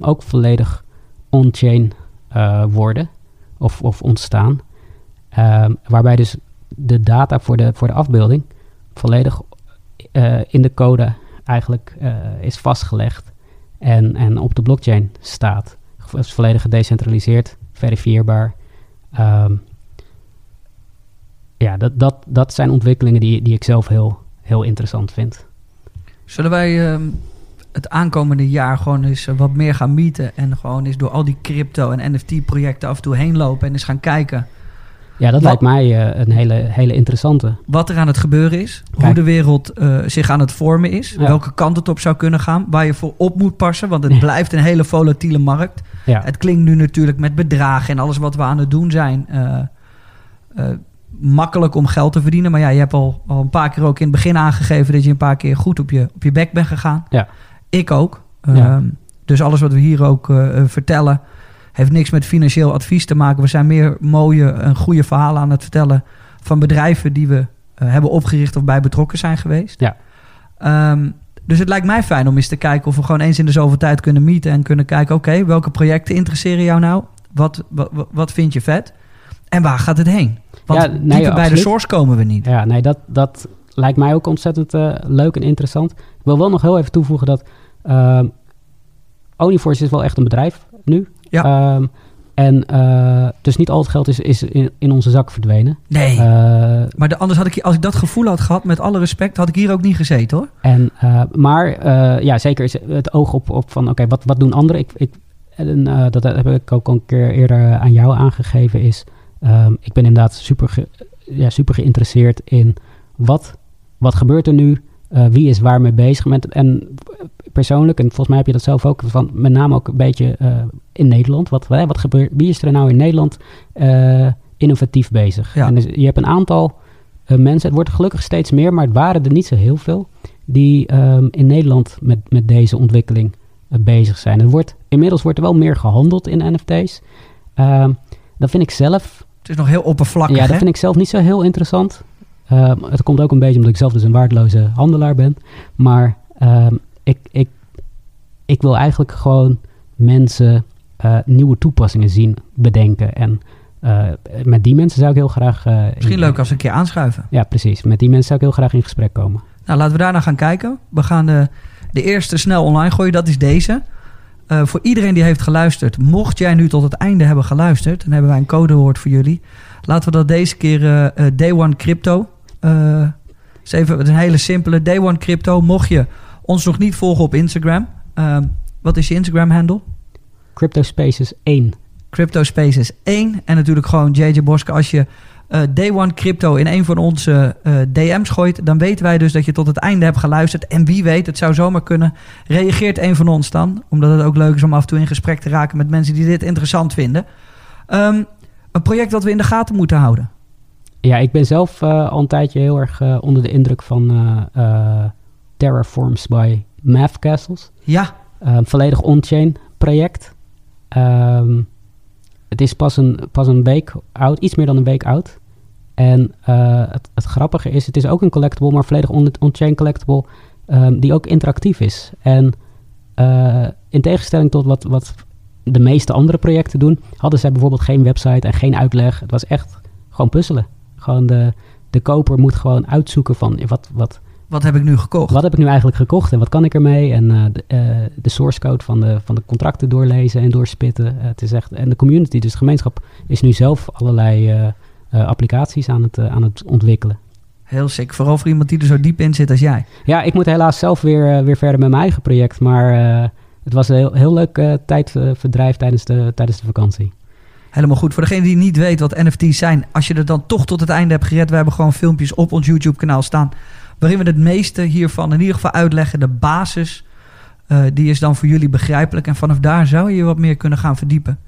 ook volledig on-chain worden of ontstaan. Waarbij dus de data voor de afbeelding volledig in de code eigenlijk is vastgelegd en op de blockchain staat. Het is volledig gedecentraliseerd, verifieerbaar. Ja, dat zijn ontwikkelingen die ik zelf heel, heel interessant vind. Zullen wij het aankomende jaar gewoon eens wat meer gaan meeten en gewoon eens door al die crypto- en NFT-projecten af en toe heen lopen en eens gaan kijken? Ja, dat lijkt mij een hele interessante. Wat er aan het gebeuren is, hoe de wereld zich aan het vormen is, welke kant het op zou kunnen gaan, waar je voor op moet passen, want het blijft een hele volatiele markt. Ja. Het klinkt nu natuurlijk met bedragen en alles wat we aan het doen zijn makkelijk om geld te verdienen. Maar ja, je hebt al een paar keer ook in het begin aangegeven dat je een paar keer goed op je bek bent gegaan. Ja. Ik ook. Dus alles wat we hier ook vertellen heeft niks met financieel advies te maken. We zijn meer mooie en goede verhalen aan het vertellen van bedrijven die we hebben opgericht of bij betrokken zijn geweest. Ja. Dus het lijkt mij fijn om eens te kijken of we gewoon eens in de zoveel tijd kunnen meeten en kunnen kijken, oké, welke projecten interesseren jou nou? Wat vind je vet? En waar gaat het heen? Want bij de source komen we niet. Ja, nee, dat lijkt mij ook ontzettend leuk en interessant. Ik wil wel nog heel even toevoegen dat 0N1 Force is wel echt een bedrijf nu. Ja. Dus niet al het geld is in onze zak verdwenen. Nee, maar anders had ik, als ik dat gevoel had gehad, met alle respect, had ik hier ook niet gezeten hoor. Maar zeker is het oog op van oké, wat doen anderen? Dat heb ik ook al een keer eerder aan jou aangegeven is, ik ben inderdaad super geïnteresseerd in wat gebeurt er nu? Wie is waar mee bezig? En persoonlijk, en volgens mij heb je dat zelf ook, van, met name ook een beetje in Nederland. Wat gebeurt, wie is er nou in Nederland innovatief bezig? Ja. En dus, je hebt een aantal mensen, het wordt gelukkig steeds meer, maar het waren er niet zo heel veel, die in Nederland met deze ontwikkeling bezig zijn. Inmiddels wordt er wel meer gehandeld in NFT's. Dat vind ik zelf... Het is nog heel oppervlakkig. Ja, dat vind ik zelf niet zo heel interessant. Het komt ook een beetje omdat ik zelf dus een waardeloze handelaar ben. Maar ik wil eigenlijk gewoon mensen nieuwe toepassingen zien bedenken. En met die mensen zou ik heel graag... Misschien leuk als we een keer aanschuiven. Ja, precies. Met die mensen zou ik heel graag in gesprek komen. Nou, laten we daarna gaan kijken. We gaan de eerste snel online gooien. Dat is deze. Voor iedereen die heeft geluisterd. Mocht jij nu tot het einde hebben geluisterd, dan hebben wij een codewoord voor jullie. Laten we dat deze keer Day1 Crypto. Is even een hele simpele Day1 Crypto. Mocht je ons nog niet volgen op Instagram. Wat is je Instagram handle? Crypto Spaces 1. Crypto Spaces 1. En natuurlijk gewoon JJ Boske. Als je Day1 Crypto in een van onze DM's gooit, dan weten wij dus dat je tot het einde hebt geluisterd. En wie weet, het zou zomaar kunnen, reageert een van ons dan. Omdat het ook leuk is om af en toe in gesprek te raken met mensen die dit interessant vinden. Een project dat we in de gaten moeten houden. Ja, ik ben zelf al een tijdje heel erg onder de indruk van Terraforms by Math Castles. Ja. Volledig on-chain project. Het is pas een week oud, iets meer dan een week oud. En het grappige is, het is ook een collectible, maar volledig on-chain collectible, die ook interactief is. En in tegenstelling tot wat de meeste andere projecten doen, hadden zij bijvoorbeeld geen website en geen uitleg. Het was echt gewoon puzzelen. Gewoon de koper moet gewoon uitzoeken van wat wat heb ik nu gekocht? Wat heb ik nu eigenlijk gekocht en wat kan ik ermee? En de source code van de contracten doorlezen en doorspitten. Het is echt, en de community, dus de gemeenschap, is nu zelf allerlei applicaties aan het ontwikkelen. Heel sick. Vooral voor iemand die er zo diep in zit als jij. Ja, ik moet helaas zelf weer verder met mijn eigen project. Maar het was een heel leuk tijdverdrijf tijdens de vakantie. Helemaal goed. Voor degene die niet weet wat NFT's zijn, als je er dan toch tot het einde hebt gered, we hebben gewoon filmpjes op ons YouTube-kanaal staan, waarin we het meeste hiervan in ieder geval uitleggen. De basis, die is dan voor jullie begrijpelijk. En vanaf daar zou je wat meer kunnen gaan verdiepen.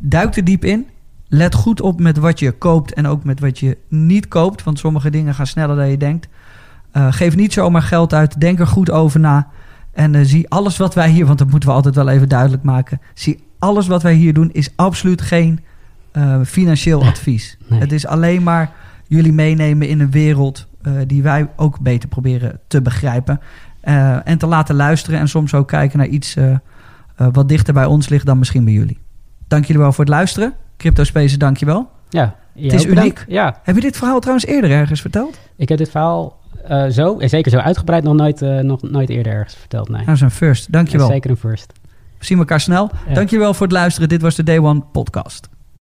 Duik er diep in. Let goed op met wat je koopt en ook met wat je niet koopt. Want sommige dingen gaan sneller dan je denkt. Geef niet zomaar geld uit. Denk er goed over na. En zie alles wat wij hier, want dat moeten we altijd wel even duidelijk maken. Zie alles wat wij hier doen is absoluut geen financieel advies. Nee. Het is alleen maar jullie meenemen in een wereld die wij ook beter proberen te begrijpen. En te laten luisteren en soms ook kijken naar iets wat dichter bij ons ligt dan misschien bij jullie. Dank jullie wel voor het luisteren. Crypto Spaces, dankjewel. Ja, het is uniek. Ja. Heb je dit verhaal trouwens eerder ergens verteld? Ik heb dit verhaal zeker zo uitgebreid nog nooit eerder ergens verteld. Nee. Dat is een first, dankjewel. Zeker een first. We zien elkaar snel. Ja. Dankjewel voor het luisteren. Dit was de Day1 Podcast.